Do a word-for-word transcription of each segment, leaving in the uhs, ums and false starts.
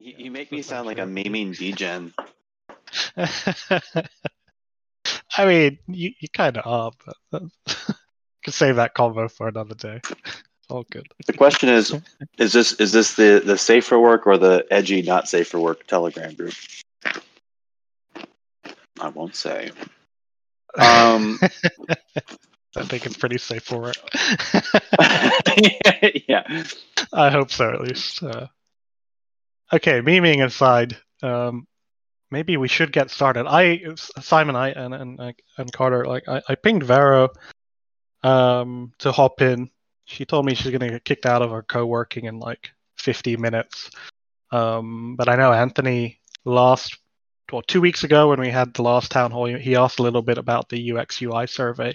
You, you make me sound like a memeing degen. I mean, you, you kind of are, but I could save that combo for another day. All good. The question is, is this is this the, the safe for work or the edgy not safe for work Telegram group? I won't say. Um, I think it's pretty safe for work. Yeah. I hope so, at least. Uh, okay, memeing aside, um, maybe we should get started. I, Simon, I and and and Carter, like I, I pinged Vero um, to hop in. She told me she's gonna get kicked out of her co-working in like fifty minutes. Um, but I know Anthony last, well, two weeks ago when we had the last town hall, he asked a little bit about the U X U I survey,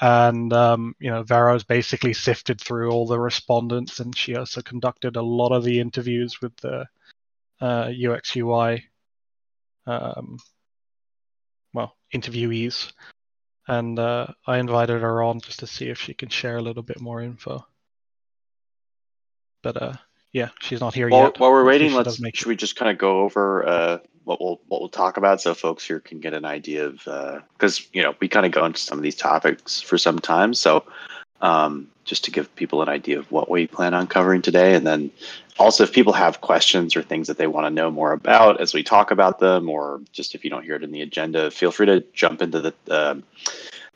and um, you know, Vero's basically sifted through all the respondents, and she also conducted a lot of the interviews with the uh, U X U I, um, well, interviewees. And uh, I invited her on just to see if she can share a little bit more info. But uh, yeah, she's not here while, yet. While we're waiting, let's make should it. we just kind of go over uh, what we'll what we'll talk about, so folks here can get an idea of because uh, you know, we kind of go into some of these topics for some time. So um, just to give people an idea of what we plan on covering today, and then also if people have questions or things that they want to know more about as we talk about them, or just if you don't hear it in the agenda, feel free to jump into the uh,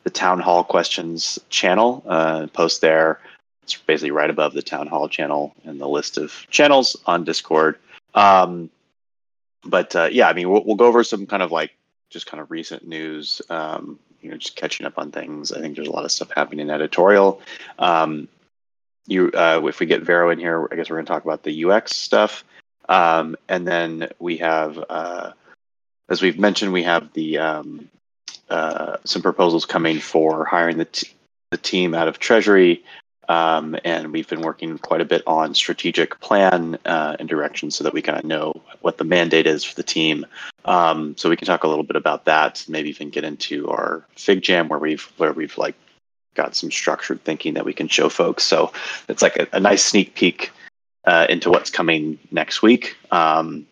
the town hall questions channel, uh, post there. It's basically right above the town hall channel and the list of channels on Discord. Um, but uh, yeah, I mean, we'll, we'll go over some kind of like just kind of recent news, um, you know, just catching up on things. I think there's a lot of stuff happening in editorial. Um, You, uh, if we get Vero in here, I guess we're going to talk about the U X stuff, um, and then we have, uh, as we've mentioned, we have the um, uh, some proposals coming for hiring the t- the team out of Treasury, um, and we've been working quite a bit on strategic plan uh, and direction, so that we kind of know what the mandate is for the team. Um, so we can talk a little bit about that, maybe even get into our FigJam where we've where we've like. got some structured thinking that we can show folks. So it's like a, a nice sneak peek uh, into what's coming next week. Um,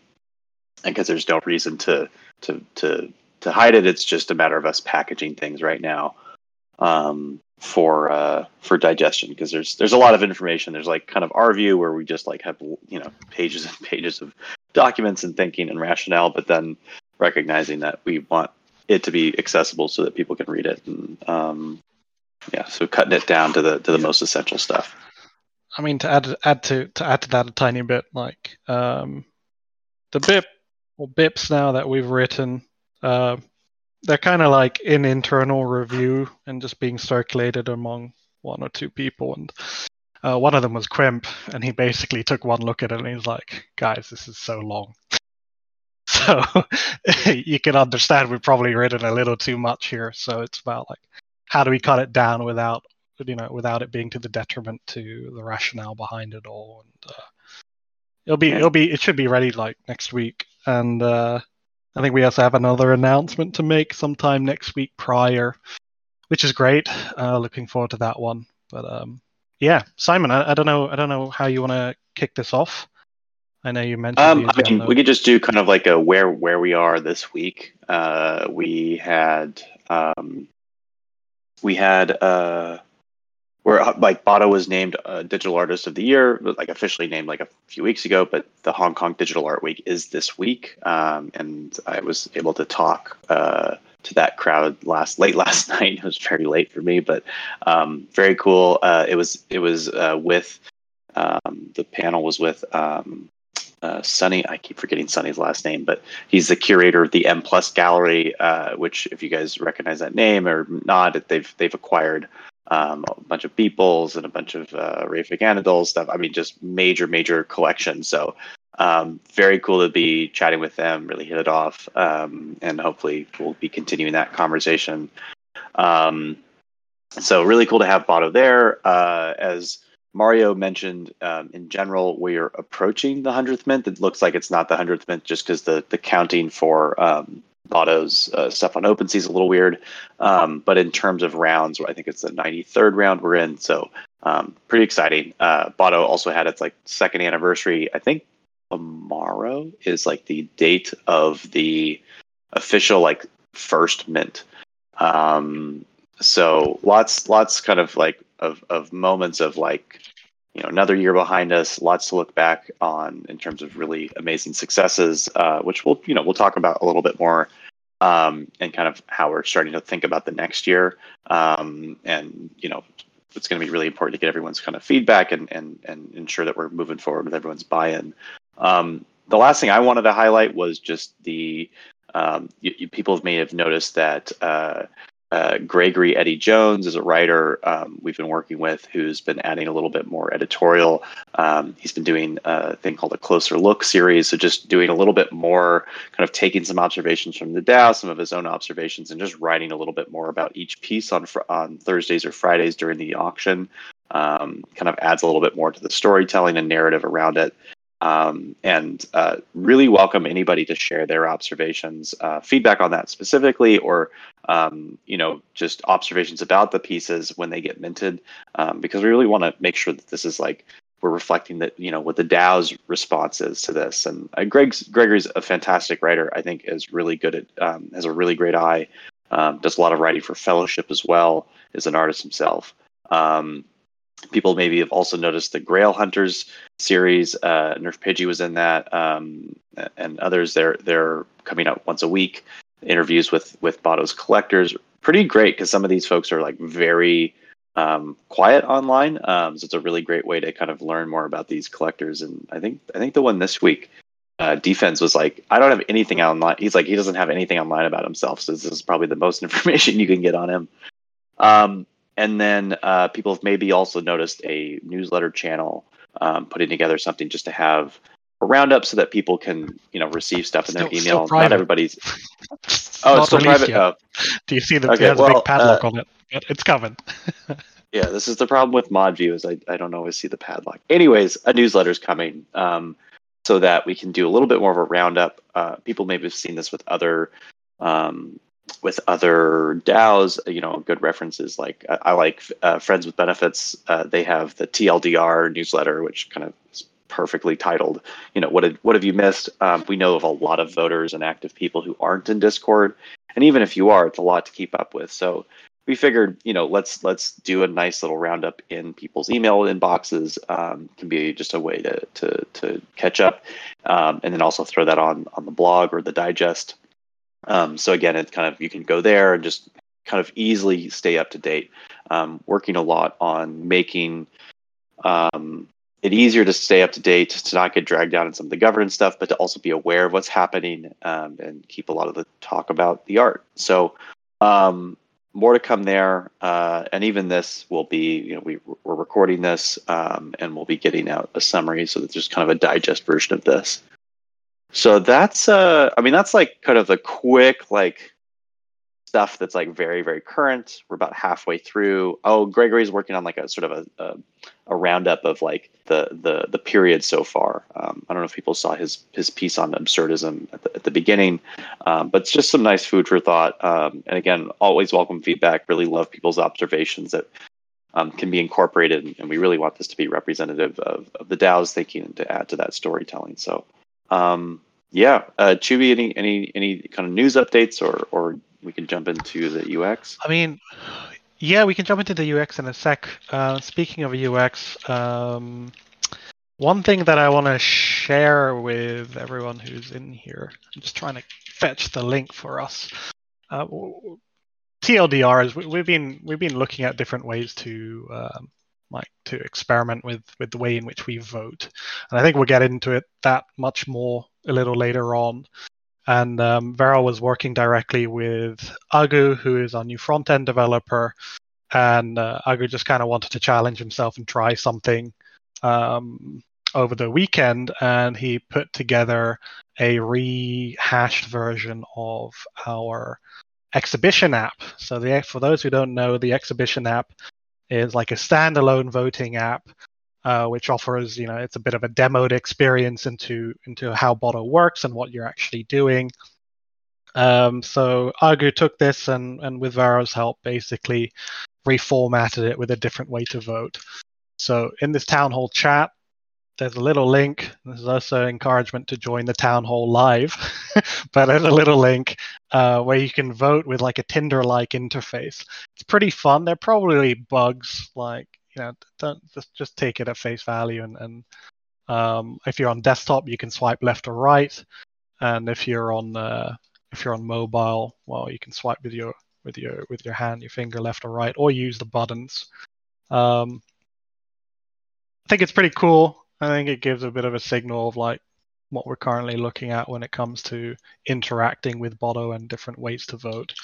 and because there's no reason to, to, to, to hide it. It's just a matter of us packaging things right now um, for, uh, for digestion. Cause there's, there's a lot of information. There's like kind of our view where we just like have, you know, pages and pages of documents and thinking and rationale, but then recognizing that we want it to be accessible so that people can read it. And, um, yeah, so cutting it down to the to the most essential stuff. I mean, to add add to to add to that a tiny bit, like um, the B I P or B I Ps now that we've written, uh, they're kind of like in internal review and just being circulated among one or two people. And uh, one of them was Quimp, and he basically took one look at it and he's like, "Guys, this is so long." So you can understand we've probably written a little too much here. So it's about like, how do we cut it down without, you know, without it being to the detriment to the rationale behind it all? And uh, it'll be, it'll be, it should be ready like next week. And uh, I think we also have another announcement to make sometime next week prior, which is great. Uh, looking forward to that one. But um, yeah, Simon, I, I don't know, I don't know how you want to kick this off. I know you mentioned. Um, I mean, we could just do kind of like a where where we are this week. Uh, we had. Um, We had uh, where like Botto was named uh, Digital Artist of the Year, like officially named like a few weeks ago. But the Hong Kong Digital Art Week is this week, um, and I was able to talk uh, to that crowd last late last night. It was very late for me, but um, very cool. Uh, it was it was uh, with um, the panel was with um, uh, Sonny. I keep forgetting Sonny's last name, but he's the curator of the M Plus Gallery, uh, which, if you guys recognize that name or not, they've they've acquired um, a bunch of Beeples and a bunch of uh, Refik Anadol stuff. I mean, just major major collection. So um, very cool to be chatting with them. Really hit it off, um, and hopefully we'll be continuing that conversation. Um, so really cool to have Botto there uh, as. Mario mentioned, um, in general, we are approaching the hundredth mint. It looks like it's not the hundredth mint just because the, the counting for um, Botto's uh, stuff on OpenSea is a little weird. Um, but in terms of rounds, I think it's the ninety-third round we're in. So um, pretty exciting. Uh, Botto also had its like second anniversary, I think, tomorrow is like the date of the official like first mint. Um, so lots, lots kind of like of, of moments of like, you know, another year behind us, lots to look back on in terms of really amazing successes, uh, which we'll, you know, we'll talk about a little bit more, um, and kind of how we're starting to think about the next year. Um, and, you know, it's going to be really important to get everyone's kind of feedback and, and, and ensure that we're moving forward with everyone's buy-in. Um, the last thing I wanted to highlight was just the, um, you, you people may have noticed that, uh, Uh, Gregory Eddie Jones is a writer um, we've been working with who's been adding a little bit more editorial. Um, he's been doing a thing called a Closer Look series, so just doing a little bit more, kind of taking some observations from the DAO, some of his own observations, and just writing a little bit more about each piece on fr- on Thursdays or Fridays during the auction. Um, kind of adds a little bit more to the storytelling and narrative around it. Um, and uh, really welcome anybody to share their observations, uh, feedback on that specifically, or um, you know, just observations about the pieces when they get minted, um, because we really want to make sure that this is like we're reflecting that, you know, what the DAO's response is to this. And uh, Greg's Gregory's a fantastic writer. I think is really good at um, has a really great eye. Um, does a lot of writing for Fellowship as well. Is an artist himself. Um, People maybe have also noticed the Grail Hunters series. Uh, Nerf Pidgey was in that, um, and others. They're they're coming out once a week. Interviews with with Botto's collectors, pretty great because some of these folks are like very um, quiet online. Um, so it's a really great way to kind of learn more about these collectors. And I think I think the one this week, uh, Defense was like, I don't have anything online. He's like he doesn't have anything online about himself. So this is probably the most information you can get on him. Um, And then uh, people have maybe also noticed a newsletter channel um, putting together something just to have a roundup so that people can, you know, receive stuff in their still, email. Still Not everybody's. Oh, it's Not still private. Oh. Do you see that okay, there's well, a big padlock uh, on it? It's coming. Yeah, this is the problem with ModView is I, I don't always see the padlock. Anyways, a newsletter's coming um, so that we can do a little bit more of a roundup. Uh, people maybe have seen this with other. Um, with other DAOs, you know, good references. Like I, I like uh, Friends with Benefits. Uh, they have the T L D R newsletter, which kind of is perfectly titled, you know, what, have, what have you missed? Um, we know of a lot of voters and active people who aren't in Discord. And even if you are, it's a lot to keep up with. So we figured, you know, let's, let's do a nice little roundup in people's email inboxes. Um, can be just a way to, to, to catch up. Um, and then also throw that on, on the blog or the digest. Um, so again, it's kind of, you can go there and just kind of easily stay up to date, um, working a lot on making um, it easier to stay up to date, to not get dragged down in some of the governance stuff, but to also be aware of what's happening um, and keep a lot of the talk about the art. So um, more to come there. Uh, and even this will be, you know, we, we're recording this um, and we'll be getting out a summary so that there's kind of a digest version of this. So that's, uh, I mean, that's like kind of the quick, like stuff that's like very, very current. We're about halfway through. Oh, Gregory's working on like a sort of a, a, a roundup of like the, the, the period so far. Um, I don't know if people saw his, his piece on absurdism at the, at the beginning, um, but it's just some nice food for thought. Um, and again, always welcome feedback, really love people's observations that um, can be incorporated. And we really want this to be representative of, of the DAO's thinking and to add to that storytelling. So. Um, yeah, uh, Choobie, any, any, any kind of news updates or, or we can jump into the U X? I mean, yeah, we can jump into the U X in a sec. Uh, speaking of U X, um, one thing that I want to share with everyone who's in here, I'm just trying to fetch the link for us. Uh, T L D R is, we, we've been, we've been looking at different ways to, um, like to experiment with, with the way in which we vote. And I think we'll get into it that much more a little later on. And um, Vero was working directly with Agu, who is our new front-end developer. And uh, Agu just kind of wanted to challenge himself and try something um, over the weekend. And he put together a rehashed version of our exhibition app. So the for those who don't know, the exhibition app is like a standalone voting app, uh, which offers, you know, it's a bit of a demoed experience into into how Botto works and what you're actually doing. Um, so Agu took this and, and with Vero's help, basically reformatted it with a different way to vote. So in this town hall chat, there's a little link. There's also encouragement to join the town hall live, but there's a little link uh, where you can vote with like a Tinder-like interface. It's pretty fun. There are probably bugs, like, you know, don't just just take it at face value. And, and um, if you're on desktop, you can swipe left or right, and if you're on uh, if you're on mobile, well, you can swipe with your with your with your hand, your finger left or right, or use the buttons. Um, I think it's pretty cool. I think it gives a bit of a signal of like what we're currently looking at when it comes to interacting with Botto and different ways to vote.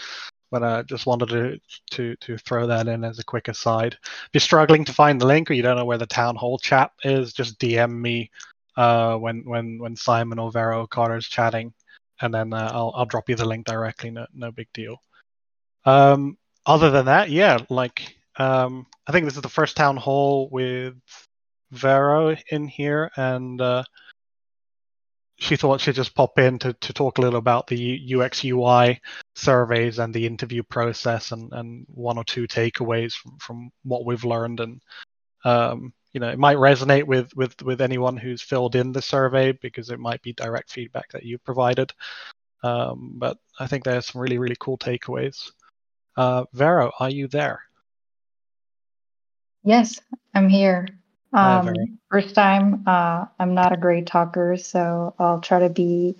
But I just wanted to, to to throw that in as a quick aside. If you're struggling to find the link or you don't know where the town hall chat is, just D M me uh, when when when Simon or Vero or Carter's chatting, and then uh, I'll I'll drop you the link directly. No no big deal. Um, other than that, yeah, like um, I think this is the first town hall with Vero in here, and uh, she thought she'd just pop in to, to talk a little about the U X U I surveys and the interview process, and, and one or two takeaways from, from what we've learned. And um, you know, it might resonate with, with, with anyone who's filled in the survey because it might be direct feedback that you provided. Um, but I think there's some really, really cool takeaways. Uh, Vero, are you there? Yes, I'm here. Um, uh, first time, uh, I'm not a great talker, so I'll try to be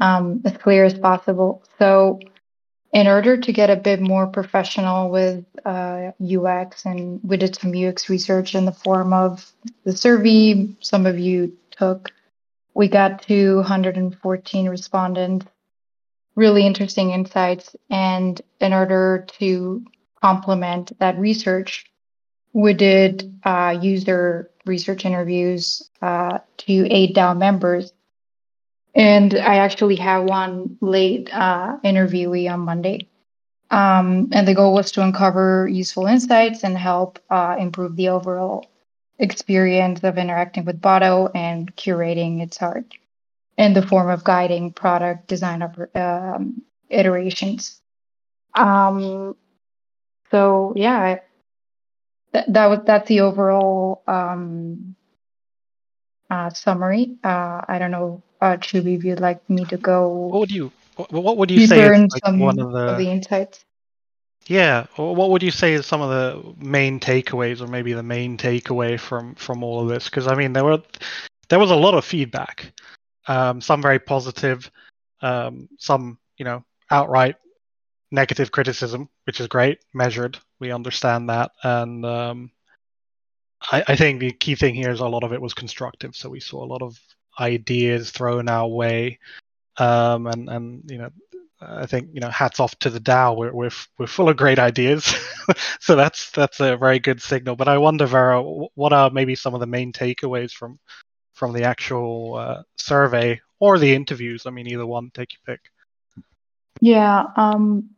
um, as clear as possible. So in order to get a bit more professional with uh, U X, and we did some U X research in the form of the survey some of you took, we got two hundred fourteen respondents, really interesting insights. And in order to complement that research, we did uh, user research interviews uh, to aid DAO members. And I actually had one late uh, interviewee on Monday. Um, and the goal was to uncover useful insights and help uh, improve the overall experience of interacting with Botto and curating its art in the form of guiding product design of, um, iterations. Um, so, yeah. That, that was that's the overall um, uh, summary. Uh, I don't know, uh, Choobie, if you'd like me to go. What would you What, what would you say is like one of the, of the insights? Yeah, what would you say is some of the main takeaways, or maybe the main takeaway from from all of this? Because I mean, there were there was a lot of feedback. Um, some very positive, um, some you know outright negative criticism, which is great, measured. We understand that, and um, I, I think the key thing here is a lot of it was constructive. So we saw a lot of ideas thrown our way, um, and and you know, I think you know, hats off to the DAO. We're we're we're full of great ideas, so that's that's a very good signal. But I wonder, Vera, what are maybe some of the main takeaways from from the actual uh, survey or the interviews? I mean, either one, take your pick. Yeah, um,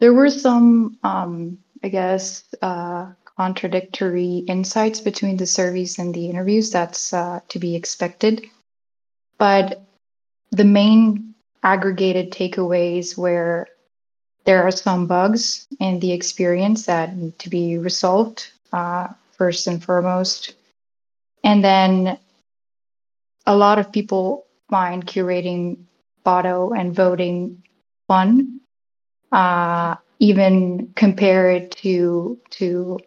there were some. Um... I guess, uh, contradictory insights between the surveys and the interviews. That's uh, to be expected. But the main aggregated takeaways were there are some bugs in the experience that need to be resolved, uh, first and foremost. And then a lot of people find curating Botto and voting fun. Uh, even compare it to to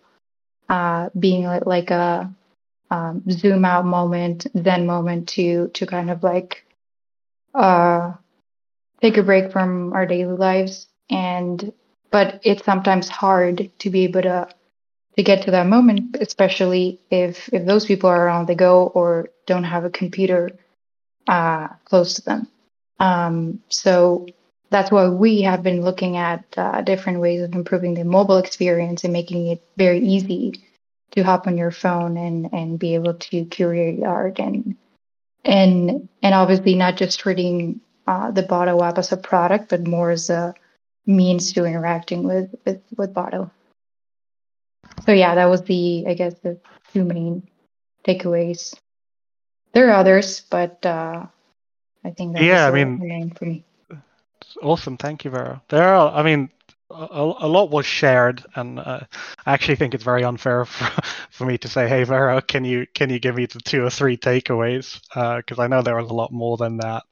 uh, being like, like a um, zoom out moment, then moment to to kind of like uh, take a break from our daily lives. And but it's sometimes hard to be able to to get to that moment, especially if if those people are on the go or don't have a computer uh, close to them. Um, so. That's why we have been looking at uh, different ways of improving the mobile experience and making it very easy to hop on your phone and, and be able to curate art. And and and obviously not just treating uh, the Botto app as a product, but more as a means to interacting with, with, with Botto. So yeah, that was the, I guess, the two main takeaways. There are others, but uh, I think that yeah, was I mean- the main for me. Awesome, thank you, Vera. There are, I mean, a, a lot was shared, and uh, I actually think it's very unfair for, for me to say, hey, Vero, can you can you give me the two or three takeaways? Because uh, I know there was a lot more than that.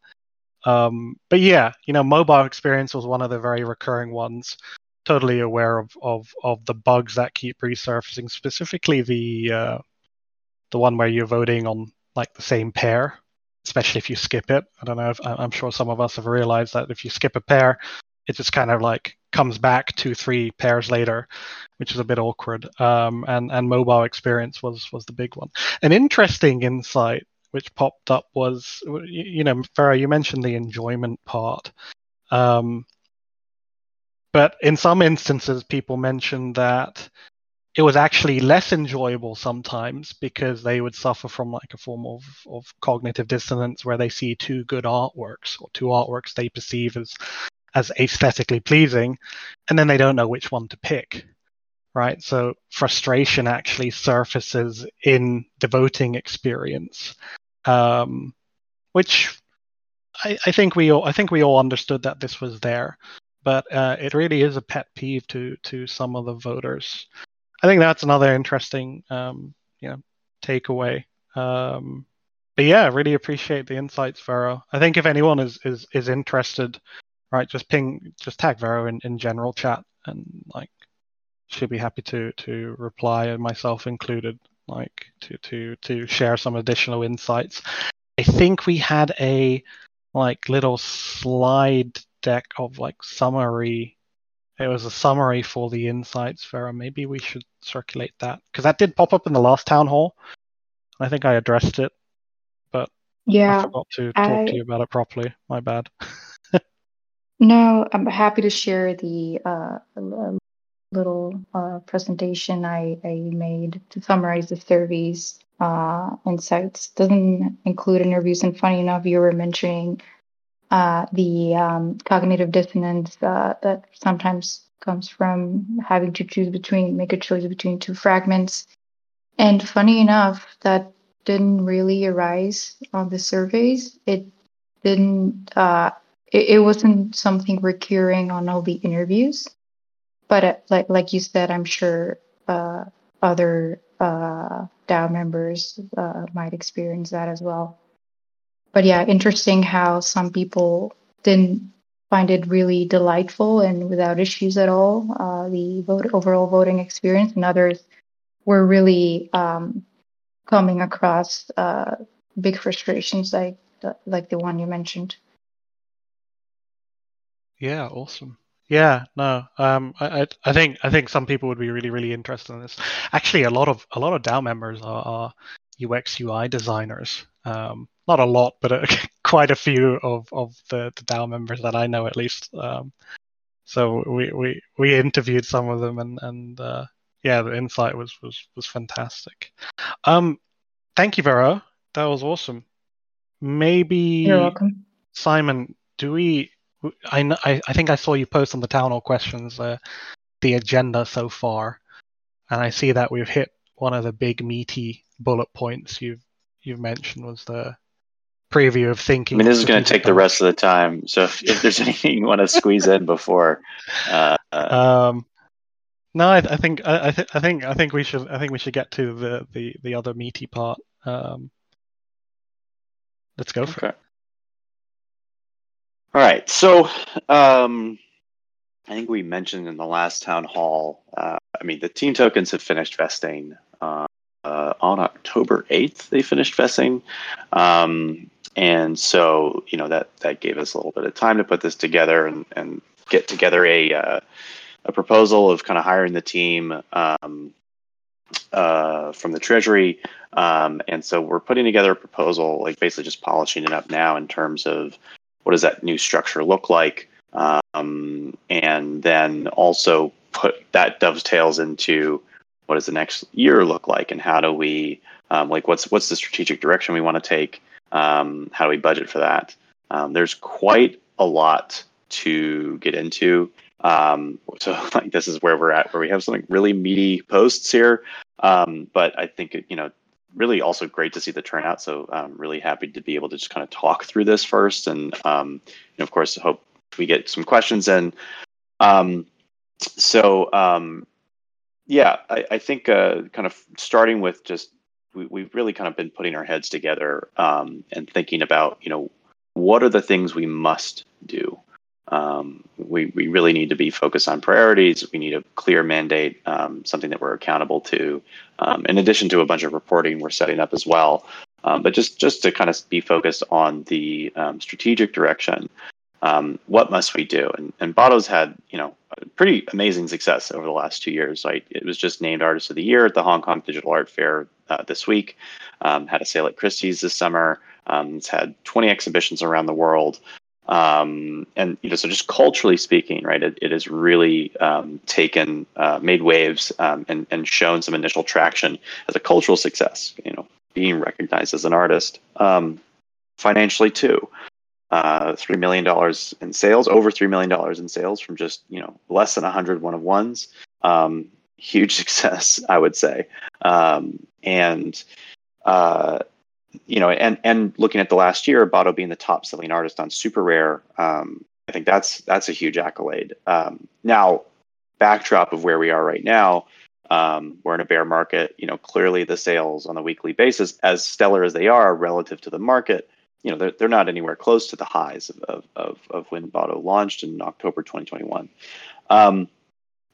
Um, but yeah, you know, mobile experience was one of the very recurring ones. Totally aware of, of, of the bugs that keep resurfacing, specifically the uh, the one where you're voting on like the same pair, especially if you skip it. I don't know if I'm sure some of us have realized that if you skip a pair, it just kind of like comes back two, three pairs later, which is a bit awkward. Um, and and mobile experience was was the big one. An interesting insight which popped up was, you know, Farah, you mentioned the enjoyment part. Um, But in some instances, people mentioned that it was actually less enjoyable sometimes because they would suffer from like a form of, of cognitive dissonance where they see two good artworks or two artworks they perceive as, as aesthetically pleasing, and then they don't know which one to pick, right? So frustration actually surfaces in the voting experience, um, which I, I think we all, I think we all understood that this was there. But uh, it really is a pet peeve to to some of the voters. I think that's another interesting um, you know, takeaway. Um, but yeah, really appreciate the insights, Vero. I think if anyone is is, is interested, right, just ping, just tag Vero in, in general chat, and like she'll be happy to to reply, and myself included, like to to to share some additional insights. I think we had a like little slide deck of like summary. It was a summary for the insights, Vera. Maybe we should circulate that, because that did pop up in the last town hall. I think I addressed it, but yeah, I forgot to talk I... to you about it properly. My bad. No, I'm happy to share the uh, little uh, presentation I, I made to summarize the survey's uh, insights. Doesn't include interviews, and funny enough, you were mentioning Uh, the um, cognitive dissonance uh, that sometimes comes from having to choose between, make a choice between two fragments. And funny enough, that didn't really arise on the surveys. It didn't, uh, it, it wasn't something recurring on all the interviews. But uh, like like you said, I'm sure uh, other uh, DAO members uh, might experience that as well. But yeah, interesting how some people didn't find it really delightful and without issues at all, uh, the vote, overall voting experience, and others were really um, coming across uh, big frustrations like like the one you mentioned. Yeah, awesome. Yeah, no, um, I, I think I think some people would be really really interested in this. Actually, a lot of a lot of DAO members are, are U X U I designers. Um, Not a lot, but uh, quite a few of, of the, the DAO members that I know, at least. Um, so we, we we interviewed some of them, and and uh, yeah, the insight was was was fantastic. Um, thank you, Vero. That was awesome. Maybe You're welcome. Simon, do we? I I, I think I saw you post on the town hall questions uh, the agenda so far, and I see that we've hit one of the big meaty bullet points you've you've mentioned was the preview of thinking. I mean, this is going to take the rest of the time, so if, if there's anything you want to squeeze in before, uh, um, no, I, I think I, I, th- I think I think we should I think we should get to the, the, the other meaty part. Um, let's go for okay. it. All right, so um, I think we mentioned in the last town hall. Uh, I mean, the team tokens had finished vesting uh, uh, on October eighth. They finished vesting. Um, And so, you know, that, that gave us a little bit of time to put this together and, and get together a uh, a proposal of kind of hiring the team um, uh, from the Treasury. Um, and so we're putting together a proposal, like basically just polishing it up now in terms of what does that new structure look like. Um, and then also put that dovetails into what does the next year look like, and how do we um, like what's what's the strategic direction we want to take. Um, how do we budget for that? Um, there's quite a lot to get into. Um, so like, this is where we're at, where we have something really meaty posts here. Um, but I think, you know, really also great to see the turnout. So I'm really happy to be able to just kind of talk through this first. And, um, and of course, hope we get some questions in. Um, so um, yeah, I, I think uh, kind of starting with just we, we've really kind of been putting our heads together um, and thinking about, you know, what are the things we must do? Um, we, we really need to be focused on priorities. We need a clear mandate, um, something that we're accountable to. Um, in addition to a bunch of reporting we're setting up as well, um, but just, just to kind of be focused on the um, strategic direction, um, what must we do? And, and Botto's had, you know, pretty amazing success over the last two years. Like, it was just named Artist of the Year at the Hong Kong Digital Art Fair uh, this week. Um, had a sale at Christie's this summer. Um, it's had twenty exhibitions around the world. Um, and, you know, so just culturally speaking, right, it, it has really um, taken, uh, made waves um, and, and shown some initial traction as a cultural success, you know, being recognized as an artist. Um, financially, too, uh, three million dollars in sales, over three million dollars in sales from just, you know, less than one hundred one of ones. Um, huge success, I would say. Um, and, uh, You know, and and looking at the last year, Botto being the top selling artist on SuperRare, um, I think that's that's a huge accolade. Um, now, backdrop of where we are right now, um, we're in a bear market. You know, clearly the sales on a weekly basis, as stellar as they are relative to the market, you know, they're they're not anywhere close to the highs of of of, of when Botto launched in October twenty twenty-one. Um,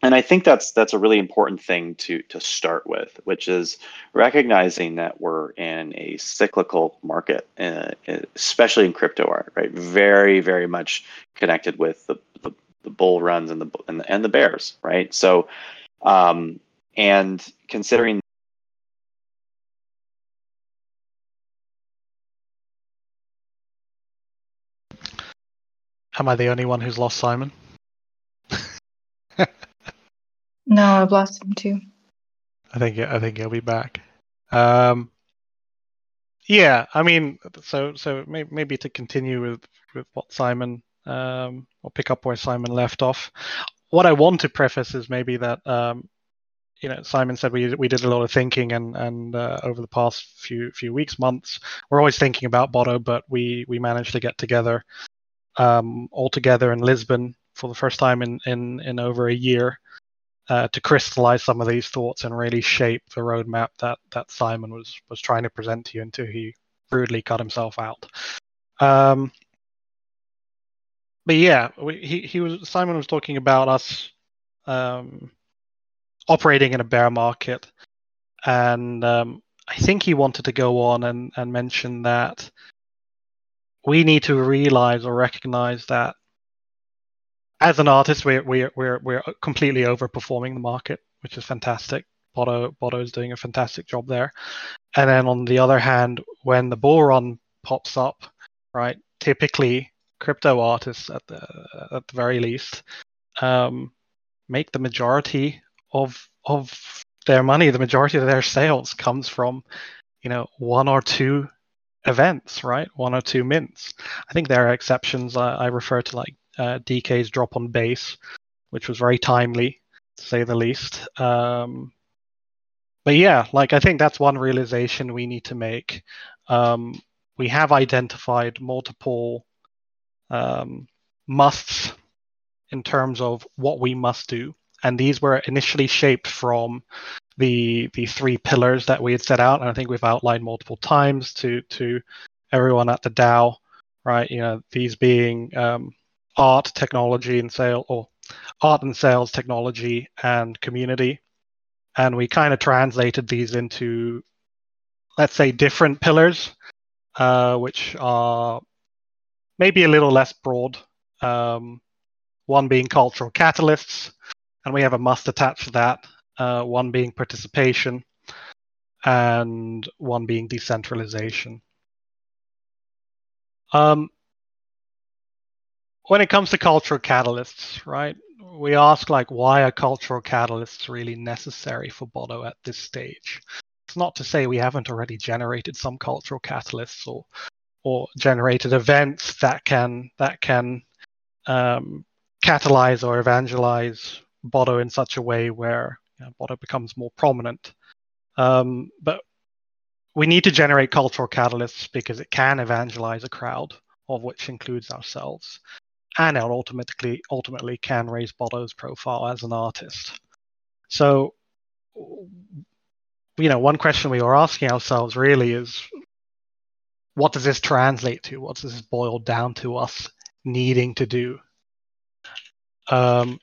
And I think that's that's a really important thing to to start with, which is recognizing that we're in a cyclical market, uh, especially in crypto art, right? Very, very much connected with the the, the bull runs and the, and the and the bears, right? So, um, and considering. Am I the only one who's lost Simon? No, I've lost him too. I think I think he'll be back. Um, yeah, I mean, so so maybe, maybe to continue with, with what Simon, um, or pick up where Simon left off. What I want to preface is maybe that um, you know, Simon said we we did a lot of thinking, and and uh, over the past few few weeks, months, we're always thinking about Botto, but we we managed to get together um, all together in Lisbon for the first time in in, in over a year. Uh, to crystallize some of these thoughts and really shape the roadmap that that Simon was was trying to present to you until he rudely cut himself out. Um, but yeah, we, he he was Simon was talking about us um, operating in a bear market, and um, I think he wanted to go on and and mention that we need to realize or recognize that. As an artist, we're we're we're we're completely overperforming the market, which is fantastic. Botto Botto is doing a fantastic job there. And then on the other hand, when the bull run pops up, right? Typically, crypto artists at the at the very least um, make the majority of of their money. The majority of their sales comes from, you know, one or two events, right? One or two mints. I think there are exceptions. I, I refer to like. Uh, D K's drop on base, which was very timely, to say the least. Um, but yeah, like I think that's one realization we need to make. Um, we have identified multiple um, musts in terms of what we must do, and these were initially shaped from the the three pillars that we had set out, and I think we've outlined multiple times to to everyone at the DAO, right? You know, these being um, art, technology, and sale, or art and sales, technology, and community. And we kind of translated these into, let's say, different pillars, uh, which are maybe a little less broad. Um, one being cultural catalysts, and we have a must attached to that. Uh, one being participation, and one being decentralization. Um, When it comes to cultural catalysts, right, we ask, like, why are cultural catalysts really necessary for Botto at this stage? It's not to say we haven't already generated some cultural catalysts or or generated events that can that can um, catalyze or evangelize Botto in such a way where, you know, Botto becomes more prominent. Um, but we need to generate cultural catalysts because it can evangelize a crowd, of which includes ourselves. Anadol ultimately ultimately can raise Botto's profile as an artist. So, you know, one question we were asking ourselves really is, what does this translate to? What does this boil down to us needing to do? Um,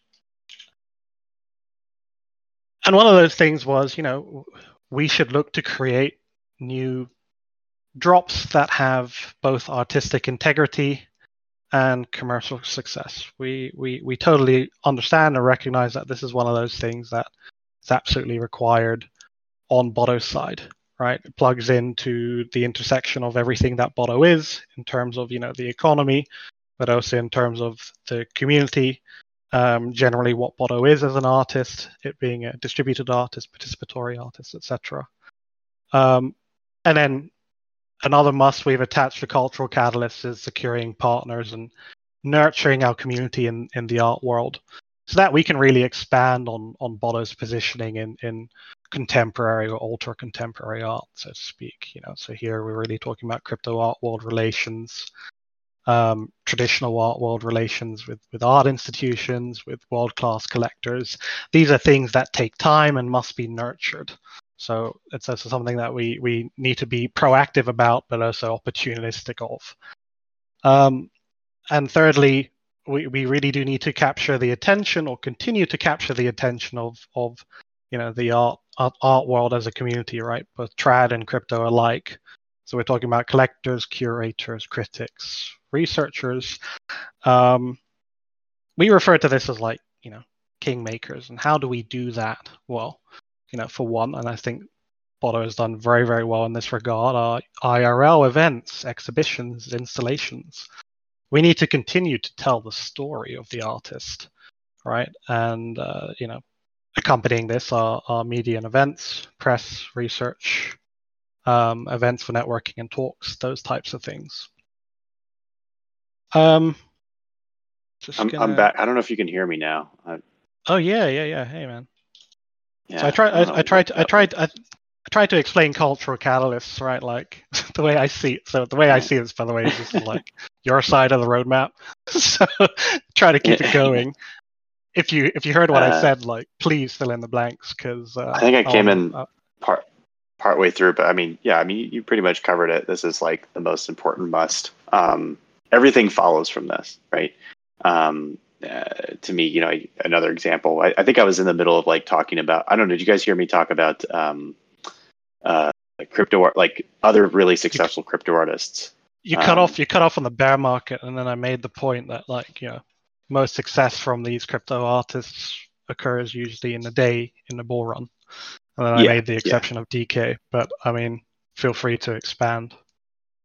and one of those things was, you know, we should look to create new drops that have both artistic integrity and commercial success. We we we totally understand and recognize that this is one of those things that is absolutely required on Botto's side, right? It plugs into the intersection of everything that Botto is in terms of, you know, the economy, but also in terms of the community. Um, generally, what Botto is as an artist, it being a distributed artist, participatory artist, et cetera. Um, and then another must we've attached to cultural catalysts is securing partners and nurturing our community in, in the art world, so that we can really expand on on Botto's positioning in in contemporary or ultra contemporary art, so to speak. You know, so here we're really talking about crypto art world relations. Um, traditional art world relations with, with art institutions, with world-class collectors. These are things that take time and must be nurtured. So it's also something that we, we need to be proactive about, but also opportunistic of. Um, and thirdly, we, we really do need to capture the attention, or continue to capture the attention of, of you know, the art, art art world as a community, right? Both trad and crypto alike. So we're talking about collectors, curators, critics, researchers. Um, we refer to this as, like, you know, kingmakers. And how do we do that? Well, you know, for one, and I think Botto has done very, very well in this regard, are I R L events, exhibitions, installations. We need to continue to tell the story of the artist, right? And, uh, you know, accompanying this are, are media and events, press, research, um, events for networking and talks, those types of things. Um, just I'm, gonna... I'm back. I don't know if you can hear me now. I... Oh yeah, yeah, yeah. Hey man. Yeah, so I try. I, I, I tried. To, I tried. I, I tried to explain cultural catalysts, right? Like the way I see it. So the way I see this, by the way, is just like your side of the roadmap. So try to keep it going. If you if you heard what uh, I said, like, please fill in the blanks, because uh, I think I came I'll, in uh, part partway through. But I mean, yeah. I mean, you, you pretty much covered it. This is like the most important must. Um, Everything follows from this, right? Um, uh, to me, you know, I, another example, I, I think I was in the middle of like talking about, I don't know, did you guys hear me talk about um, uh, crypto art, like other really successful you, crypto artists? You um, cut off, you cut off on the bear market, and then I made the point that, like, you know, most success from these crypto artists occurs usually in the day in the bull run. And then I yeah, made the exception yeah. of D K, but I mean, feel free to expand.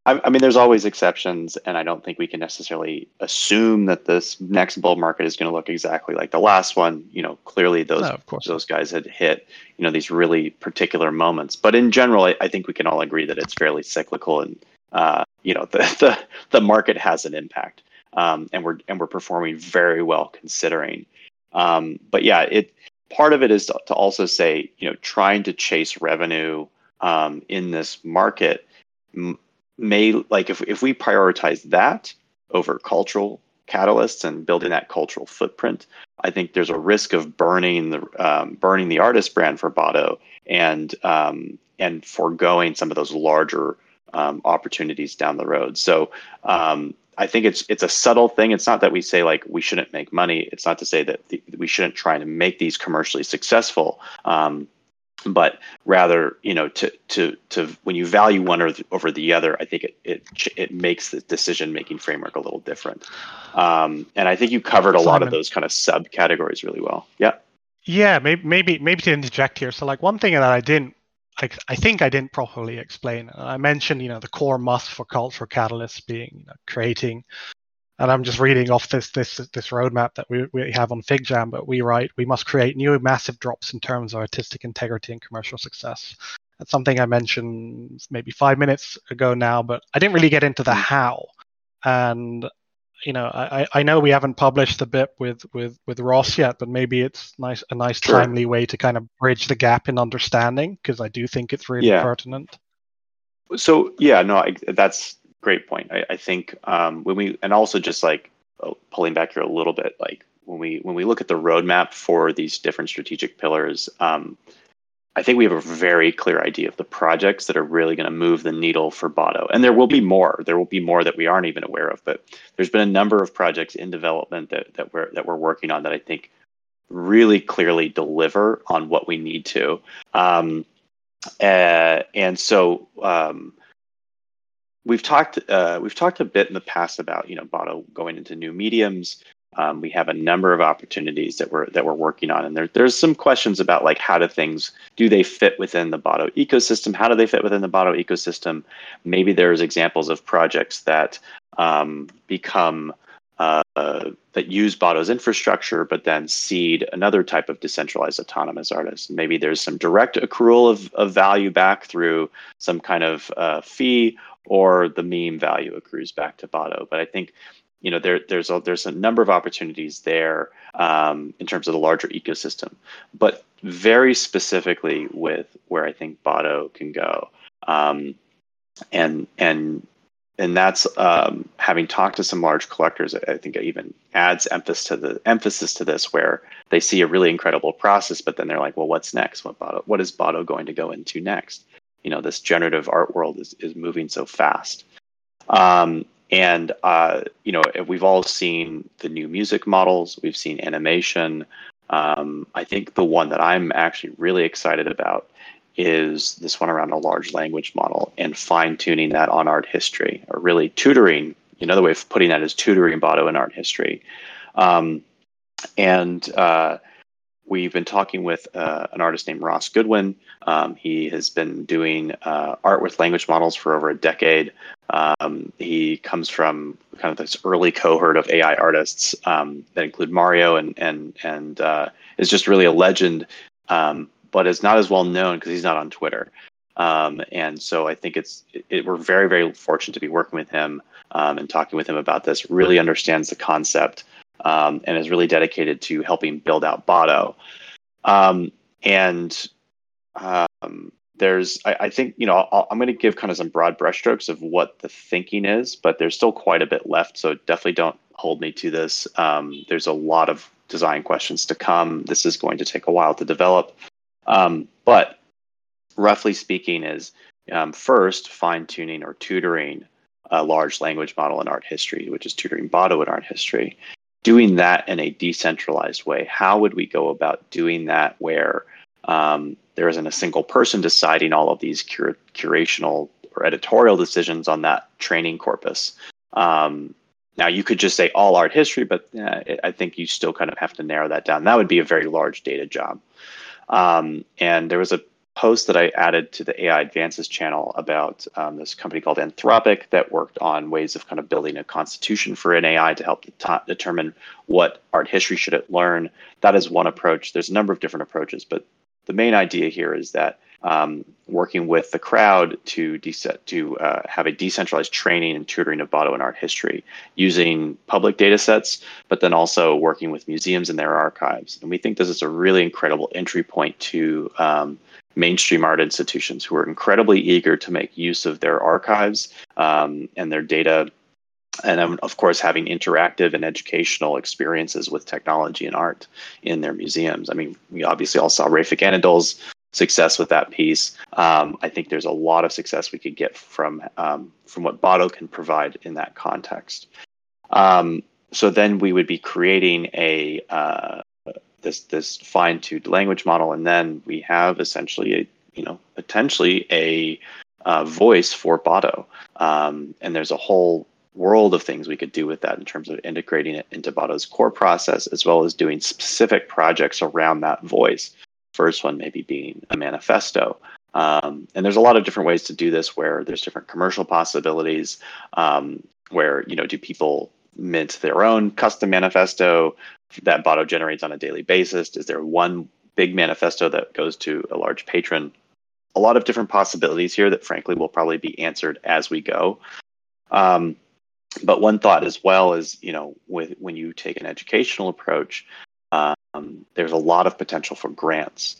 I mean, there's always exceptions, and I don't think we can necessarily assume that this next bull market is going to look exactly like the last one. You know, clearly those no, of course. those guys had hit, you know, these really particular moments. But in general, I, I think we can all agree that it's fairly cyclical, and uh, you know, the, the the market has an impact, um, and we're and we're performing very well considering. Um, but yeah, it part of it is to, to also say, you know, trying to chase revenue um, in this market. M- May like if if we prioritize that over cultural catalysts and building that cultural footprint, I think there's a risk of burning the um, burning the artist brand for Botto, and um, and foregoing some of those larger um, opportunities down the road. So um, I think it's it's a subtle thing. It's not that we say like we shouldn't make money. It's not to say that the, we shouldn't try to make these commercially successful. Um, But rather, you know, to to to when you value one or th- over the other, I think it it it makes the decision making framework a little different. Um, and I think you covered a Simon. lot of those kind of subcategories really well. Yeah. Yeah. Maybe maybe maybe to interject here. So, like, one thing that I didn't, I, I think I didn't properly explain. I mentioned, you know, the core must for cultural catalysts being, you know, creating. And I'm just reading off this this this roadmap that we, we have on FigJam, but we write, we must create new massive drops in terms of artistic integrity and commercial success. That's something I mentioned maybe five minutes ago now, but I didn't really get into the how. And, you know, I, I know we haven't published the B I P with, with, with Ross yet, but maybe it's nice a nice sure. timely way to kind of bridge the gap in understanding, because I do think it's really yeah. pertinent. So, yeah, no, I, that's... Great point. I, I think um, when we, and also just like pulling back here a little bit, like when we when we look at the roadmap for these different strategic pillars, um, I think we have a very clear idea of the projects that are really going to move the needle for Botto. And there will be more. There will be more that we aren't even aware of. But there's been a number of projects in development that that we're that we're working on that I think really clearly deliver on what we need to. Um, uh, and so. Um, We've talked uh, we've talked a bit in the past about you know Botto going into new mediums. Um, we have a number of opportunities that we're that we're working on, and there there's some questions about like how do things do they fit within the Botto ecosystem? How do they fit within the Botto ecosystem? Maybe there's examples of projects that um, become uh, uh, that use Botto's infrastructure, but then seed another type of decentralized autonomous artist. Maybe there's some direct accrual of, of value back through some kind of uh, fee. Or the meme value accrues back to Botto. But I think, you know, there there's a, there's a number of opportunities there um, in terms of the larger ecosystem. But very specifically with where I think Botto can go, um, and and and that's um, having talked to some large collectors. I think it even adds emphasis to the emphasis to this, where they see a really incredible process, but then they're like, well, what's next? What Botto? What is Botto going to go into next? You know, this generative art world is, is moving so fast. Um, and, uh, you know, we've all seen the new music models. We've seen animation. Um, I think the one that I'm actually really excited about is this one around a large language model and fine-tuning that on art history, or really tutoring. Another way of putting that is tutoring Botto in art history. Um, and... Uh, We've been talking with uh, an artist named Ross Goodwin. Um, he has been doing uh, art with language models for over a decade. Um, he comes from kind of this early cohort of A I artists um, that include Mario, and and and uh, is just really a legend, um, but is not as well known because he's not on Twitter. Um, and so I think it's it, we're very, very fortunate to be working with him um, and talking with him about this. Really understands the concept. Um, and is really dedicated to helping build out Botto. Um, and um, there's, I, I think, you know, I'll, I'm going to give kind of some broad brushstrokes of what the thinking is, but there's still quite a bit left. So definitely don't hold me to this. Um, there's a lot of design questions to come. This is going to take a while to develop. Um, but roughly speaking is um, first fine-tuning or tutoring a large language model in art history, which is tutoring Botto in art history. Doing that in a decentralized way. How would we go about doing that where um, there isn't a single person deciding all of these cura- curational or editorial decisions on that training corpus? Um, now, you could just say all art history, but uh, it, I think you still kind of have to narrow that down. That would be a very large data job. Um, and there was a post that I added to the A I Advances channel about um, this company called Anthropic that worked on ways of kind of building a constitution for an A I to help det- determine what art history should it learn. That is one approach. There's a number of different approaches, but the main idea here is that um, working with the crowd to de- to uh, have a decentralized training and tutoring of Botto in art history using public data sets, but then also working with museums and their archives. And we think this is a really incredible entry point to um, mainstream art institutions who are incredibly eager to make use of their archives um, and their data, and um, of course having interactive and educational experiences with technology and art in their museums. I mean, we obviously all saw Refik Anadol's success with that piece. Um, I think there's a lot of success we could get from um, from what Botto can provide in that context. Um, so then we would be creating a uh, this this fine-tuned language model, and then we have essentially a you know potentially a uh, voice for Botto, um, and there's a whole world of things we could do with that in terms of integrating it into Botto's core process, as well as doing specific projects around that voice. First one maybe being a manifesto, um, and there's a lot of different ways to do this, where there's different commercial possibilities, um, where you know do people mint their own custom manifesto that Botto generates on a daily basis? Is there one big manifesto that goes to a large patron? A lot of different possibilities here that, frankly, will probably be answered as we go. Um, but one thought as well is, you know, with when you take an educational approach, um, there's a lot of potential for grants.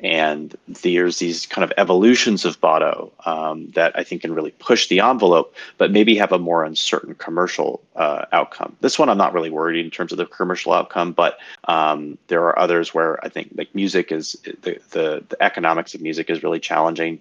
And there's these kind of evolutions of Botto um, that I think can really push the envelope, but maybe have a more uncertain commercial uh, outcome. This one I'm not really worried in terms of the commercial outcome, but um, there are others where I think like music is, the, the, the economics of music is really challenging.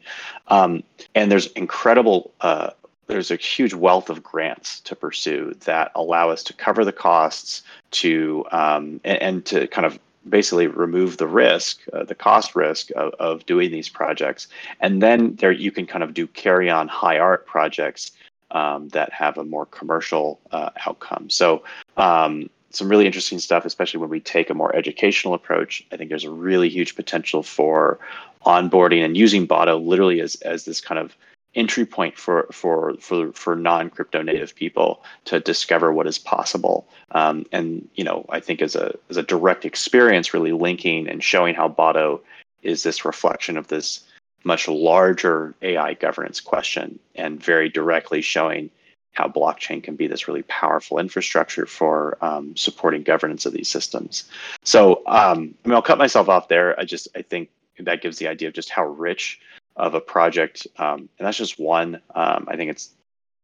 Um, and there's incredible, uh, there's a huge wealth of grants to pursue that allow us to cover the costs to, um, and, and to kind of basically remove the risk, uh, the cost risk of, of doing these projects. And then there you can kind of do carry on high art projects um, that have a more commercial uh, outcome. So um, some really interesting stuff, especially when we take a more educational approach. I think there's a really huge potential for onboarding and using Botto literally as, as this kind of entry point for for for for non-crypto native people to discover what is possible, um, and you know I think as a as a direct experience, really linking and showing how Botto is this reflection of this much larger A I governance question, and very directly showing how blockchain can be this really powerful infrastructure for um, supporting governance of these systems. So um, I mean, I'll cut myself off there. I just I think that gives the idea of just how rich of a project, um, and that's just one. Um, I think it's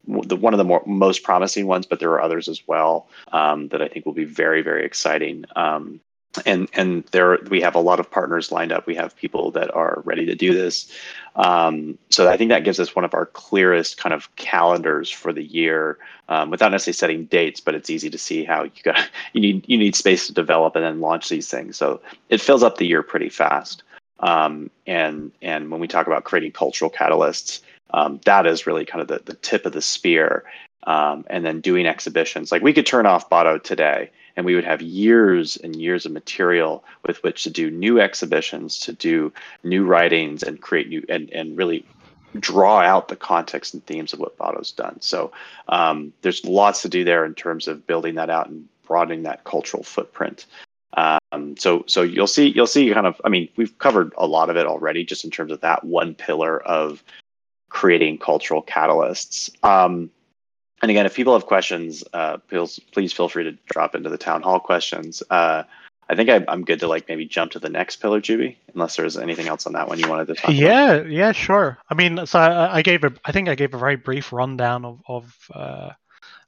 the, one of the more, most promising ones, but there are others as well um, that I think will be very, very exciting. Um, and and there we have a lot of partners lined up. We have people that are ready to do this. Um, so I think that gives us one of our clearest kind of calendars for the year, um, without necessarily setting dates. But it's easy to see how you got you need you need space to develop and then launch these things. So it fills up the year pretty fast. Um, and and when we talk about creating cultural catalysts, um, that is really kind of the, the tip of the spear. Um, and then doing exhibitions, like we could turn off Botto today, and we would have years and years of material with which to do new exhibitions, to do new writings, and create new and and really draw out the context and themes of what Botto's done. So um, there's lots to do there in terms of building that out and broadening that cultural footprint. Um, so, so you'll see, you'll see kind of, I mean, we've covered a lot of it already just in terms of that one pillar of creating cultural catalysts. Um, and again, if people have questions, uh, please, please feel free to drop into the town hall questions. Uh, I think I, I'm good to like maybe jump to the next pillar, Choobie, unless there's anything else on that one you wanted to talk yeah, about. Yeah, yeah, sure. I mean, so I, I gave a, I think I gave a very brief rundown of, of, uh,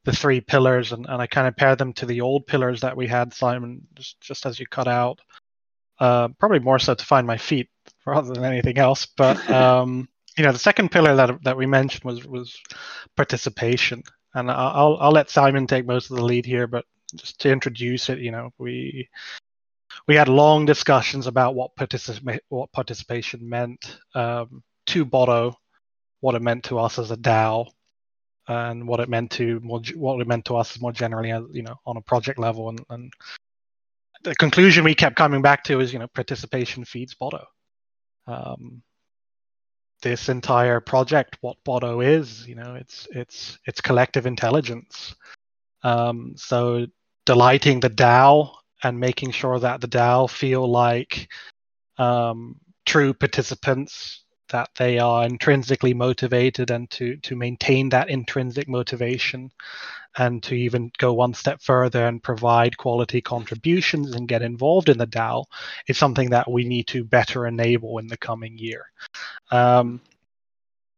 the three pillars, and, and I kind of paired them to the old pillars that we had, Simon, just, just as you cut out, uh, probably more so to find my feet rather than anything else. But, um, you know, the second pillar that that we mentioned was, was participation. And I'll, I'll let Simon take most of the lead here, but just to introduce it, you know, we, we had long discussions about what particip- what participation meant um, to Botto, what it meant to us as a DAO, and what it meant to more, what it meant to us more generally, you know, on a project level, and, and the conclusion we kept coming back to is, you know, participation feeds Botto. Um, this entire project, what Botto is, you know, it's it's it's collective intelligence. Um, so delighting the DAO and making sure that the DAO feel like um, true participants, that they are intrinsically motivated, and to, to maintain that intrinsic motivation, and to even go one step further and provide quality contributions and get involved in the DAO is something that we need to better enable in the coming year. Um,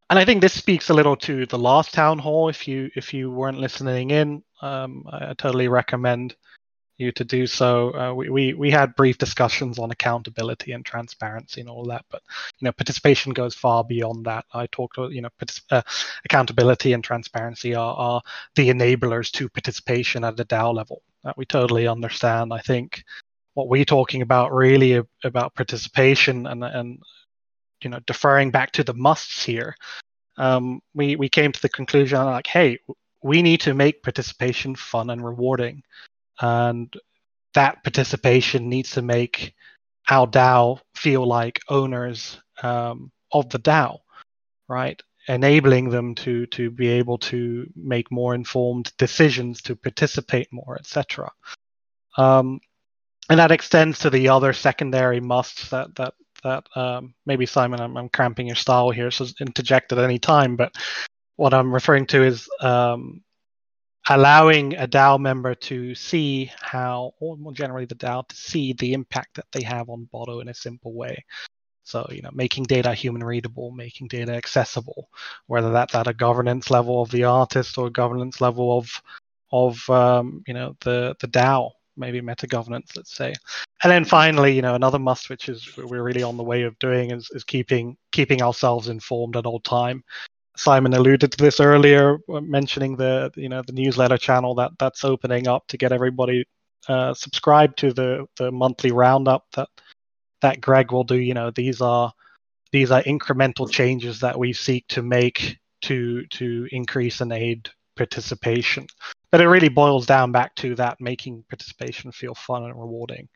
and I think this speaks a little to the last town hall. If you if you weren't listening in, um, I totally recommend you to do so. Uh, we, we we had brief discussions on accountability and transparency and all that, but you know, participation goes far beyond that. I talked, you know, partic- uh, accountability and transparency are, are the enablers to participation at the DAO level. That we totally understand. I think what we're talking about really about participation and and you know, deferring back to the musts here. Um, we we came to the conclusion like, hey, we need to make participation fun and rewarding. And that participation needs to make our DAO feel like owners um, of the DAO, right? Enabling them to to be able to make more informed decisions, to participate more, et cetera. Um, and that extends to the other secondary musts that that that um, maybe Simon, I'm, I'm cramping your style here, so interject at any time. But what I'm referring to is. Um, allowing a DAO member to see how, or more generally the DAO, to see the impact that they have on Botto in a simple way. So, you know, making data human readable, making data accessible, whether that's at a governance level of the artist or a governance level of, of um, you know, the, the DAO, maybe meta governance, let's say. And then finally, you know, another must, which is we're really on the way of doing, is, is keeping keeping ourselves informed at all time. Simon alluded to this earlier, mentioning the, you know, the newsletter channel that that's opening up to get everybody uh, subscribed to the, the monthly roundup that that Greg will do. You know, these are these are incremental changes that we seek to make to to increase and aid participation. But it really boils down back to that, making participation feel fun and rewarding.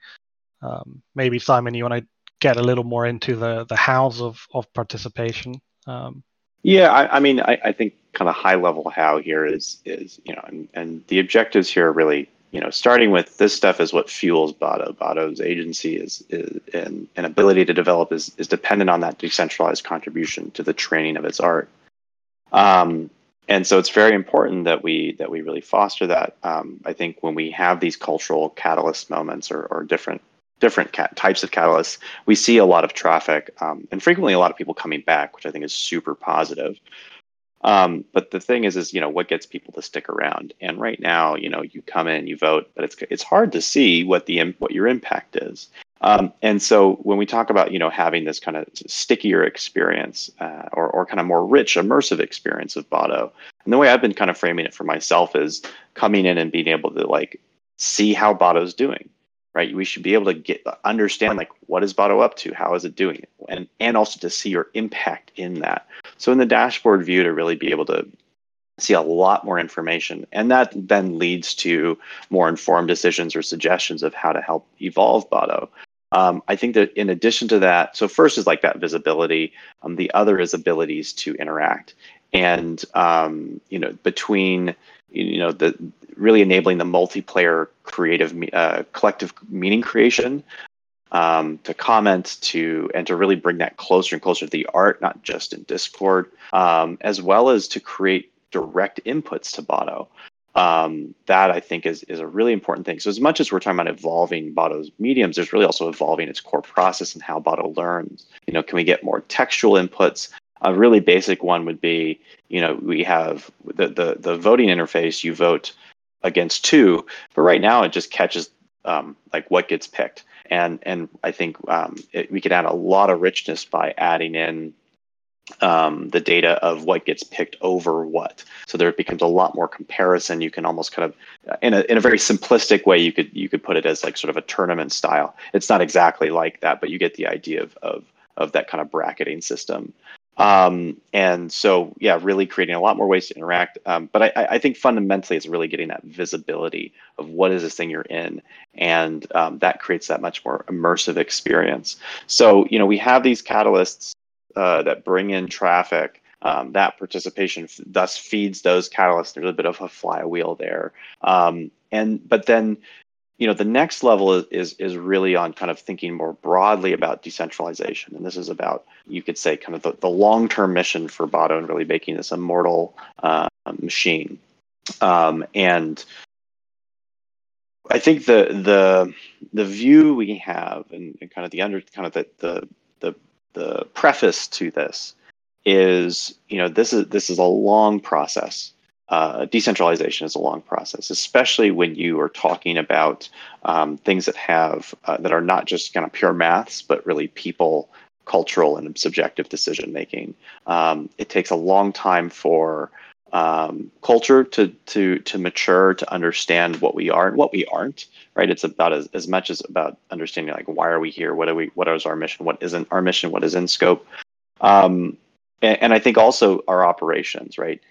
Um, maybe Simon, you want to get a little more into the the hows of of participation. Um, Yeah, I, I mean, I, I think kind of high level how here is, is you know, and, and the objectives here are really, you know, starting with this stuff is what fuels Botto. Botto's agency is, is and, and ability to develop is, is dependent on that decentralized contribution to the training of its art. Um, and so it's very important that we that we really foster that. Um, I think when we have these cultural catalyst moments or, or different different cat- types of catalysts, we see a lot of traffic um, and frequently a lot of people coming back, which I think is super positive. Um, but the thing is, is, you know, what gets people to stick around? And right now, you know, you come in, you vote, but it's it's hard to see what the what your impact is. Um, and so when we talk about, you know, having this kind of stickier experience uh, or, or kind of more rich, immersive experience of Botto, and the way I've been kind of framing it for myself is coming in and being able to like see how Botto's doing. Right, we should be able to get understand like what is Botto up to, how is it doing it, and and also to see your impact in that. So in the dashboard view, to really be able to see a lot more information, and that then leads to more informed decisions or suggestions of how to help evolve Botto. Um, I think that in addition to that, so first is like that visibility. Um, the other is abilities to interact, and um, you know between. You know, the really enabling the multiplayer creative, uh, collective meaning creation, um, to comment to, and to really bring that closer and closer to the art, not just in Discord, um, as well as to create direct inputs to Botto. Um, that I think is, is a really important thing. So as much as we're talking about evolving Botto's mediums, there's really also evolving its core process and how Botto learns. You know, can we get more textual inputs? A really basic one would be, you know, we have the, the, the voting interface, you vote against two, but right now it just catches um, like what gets picked. And and I think um, it, we could add a lot of richness by adding in um, the data of what gets picked over what. So there becomes a lot more comparison. You can almost kind of, in a in a very simplistic way, you could you could put it as like sort of a tournament style. It's not exactly like that, but you get the idea of of, of that kind of bracketing system. Um, and so, yeah, really creating a lot more ways to interact. Um, but I, I think fundamentally it's really getting that visibility of what is this thing you're in. And um, that creates that much more immersive experience. So, you know, we have these catalysts uh, that bring in traffic. Um, that participation f- thus feeds those catalysts. There's a bit of a flywheel there. Um, and but then, you know, the next level is, is is really on kind of thinking more broadly about decentralization. And this is about, you could say, kind of the, the long-term mission for Botto and really making this a mortal uh, machine. Um, and I think the the the view we have and, and kind of the under kind of the, the the the preface to this is, you know, this is this is a long process. Uh, decentralization is a long process, especially when you are talking about um, things that have uh, that are not just kind of pure maths, but really people, cultural, and subjective decision making. Um, it takes a long time for um, culture to to to mature, to understand what we are and what we aren't. Right? It's about as, as much as about understanding like why are we here, what are we, what is our mission, what isn't our mission, what is in scope, um, and, and I think also our operations, right?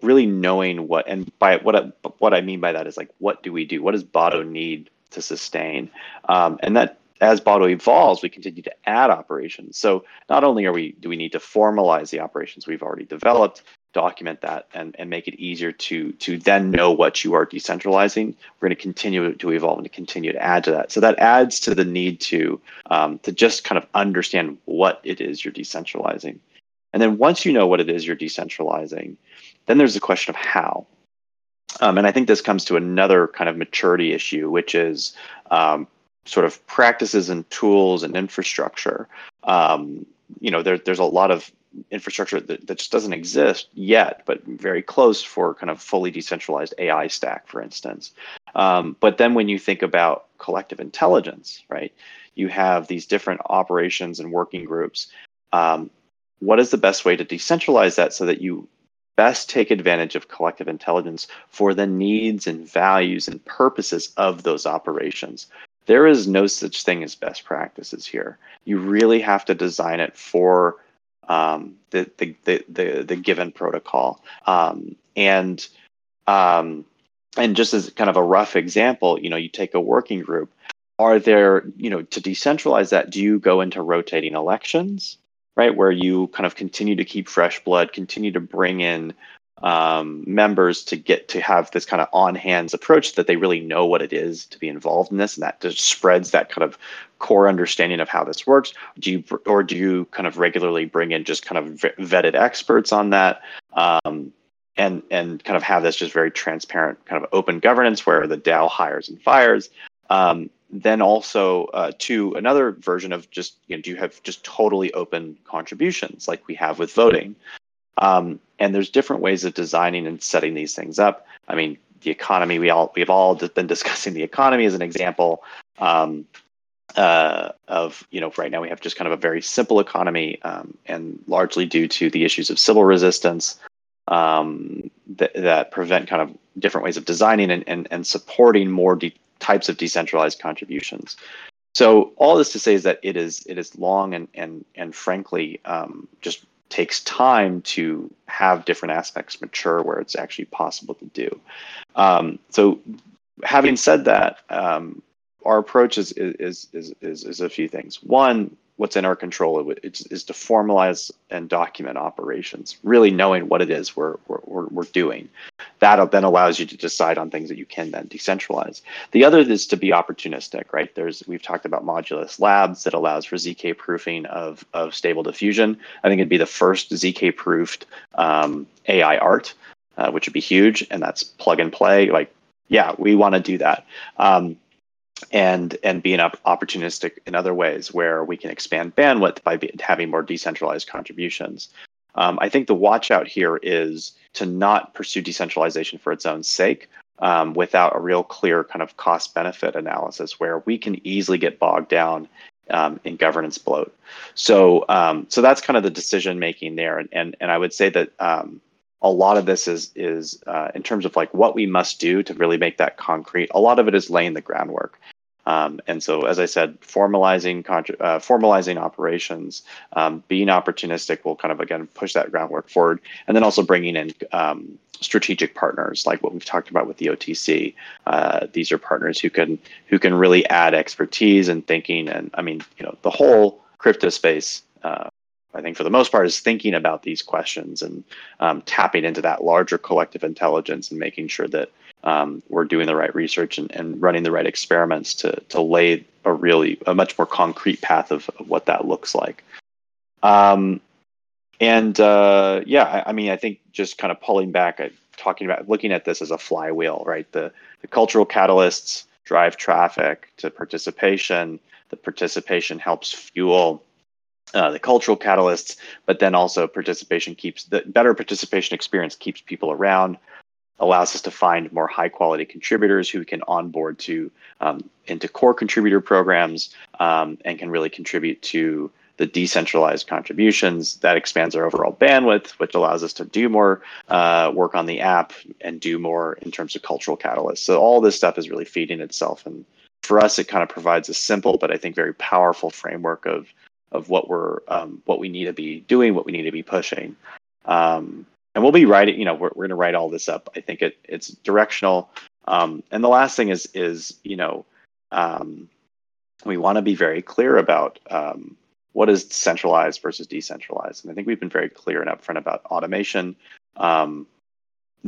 Really knowing what, and by what I, what I mean by that is like, what do we do? What does Botto need to sustain? Um, and that as Botto evolves, we continue to add operations. So not only are we do we need to formalize the operations we've already developed, document that, and, and make it easier to to then know what you are decentralizing. We're going to continue to evolve and to continue to add to that. So that adds to the need to um, to just kind of understand what it is you're decentralizing. And then once you know what it is you're decentralizing, then there's the question of how. Um, and I think this comes to another kind of maturity issue, which is um, sort of practices and tools and infrastructure. um, you know, there, there's a lot of infrastructure that, that just doesn't exist yet, but very close for kind of fully decentralized A I stack, for instance. Um, but then when you think about collective intelligence, right, you have these different operations and working groups. Um, what is the best way to decentralize that so that you best take advantage of collective intelligence for the needs and values and purposes of those operations? There is no such thing as best practices here. You really have to design it for um, the, the, the, the, the given protocol. Um, and um, and just as kind of a rough example, you know, you take a working group. Are there, you know, to decentralize that, do you go into rotating elections, right, where you kind of continue to keep fresh blood, continue to bring in um, members to get to have this kind of on-hands approach that they really know what it is to be involved in this, and that just spreads that kind of core understanding of how this works? Do you, or do you kind of regularly bring in just kind of vetted experts on that, um, and and kind of have this just very transparent kind of open governance where the DAO hires and fires? Um, then also uh, to another version of just, you know, do you have just totally open contributions like we have with voting? Um, and there's different ways of designing and setting these things up. I mean, the economy, we all, we've all been discussing the economy as an example um, uh, of, you know, right now we have just kind of a very simple economy um, and largely due to the issues of civil resistance um, th- that prevent kind of different ways of designing and, and, and supporting more de- types of decentralized contributions. So all this to say is that it is it is long and and and frankly um, just takes time to have different aspects mature where it's actually possible to do. Um, so having said that, um, our approach is is is is is a few things. One, what's in our control is is to formalize and document operations, really knowing what it is we're we're we're doing. That then allows you to decide on things that you can then decentralize. The other is to be opportunistic, right? There's we've talked about Modulus Labs that allows for Z K proofing of of stable diffusion. I think it'd be the first Z K proofed um, A I art, uh, which would be huge, and that's plug and play. Like, yeah, we want to do that, um, and and being up opportunistic in other ways where we can expand bandwidth by be, having more decentralized contributions. Um, I think the watch out here is to not pursue decentralization for its own sake um, without a real clear kind of cost benefit analysis where we can easily get bogged down um, in governance bloat. So um, so that's kind of the decision making there. And and, and I would say that um, a lot of this is, is uh, in terms of like what we must do to really make that concrete. A lot of it is laying the groundwork. Um, and so, as I said, formalizing contra- uh, formalizing operations, um, being opportunistic will kind of, again, push that groundwork forward. And then also bringing in um, strategic partners, like what we've talked about with the O T C. Uh, these are partners who can who can really add expertise and thinking. And I mean, you know, the whole crypto space, uh, I think for the most part, is thinking about these questions and um, tapping into that larger collective intelligence and making sure that Um, we're doing the right research and, and running the right experiments to to lay a really a much more concrete path of, of what that looks like. Um, and uh, yeah, I, I mean, I think just kind of pulling back, uh, talking about looking at this as a flywheel, right? The the cultural catalysts drive traffic to participation. The participation helps fuel Uh, the cultural catalysts, but then also participation keeps the better participation experience keeps people around. Allows us to find more high-quality contributors who can onboard to um, into core contributor programs um, and can really contribute to the decentralized contributions. That expands our overall bandwidth, which allows us to do more uh, work on the app and do more in terms of cultural catalysts. So all this stuff is really feeding itself, and for us, it kind of provides a simple but I think very powerful framework of of what we're um, what we need to be doing, what we need to be pushing. Um, And we'll be writing, you know, we're, we're going to write all this up. I think it it's directional. Um, and the last thing is, is you know, um, we want to be very clear about um, what is centralized versus decentralized. And I think we've been very clear and upfront about automation. Um,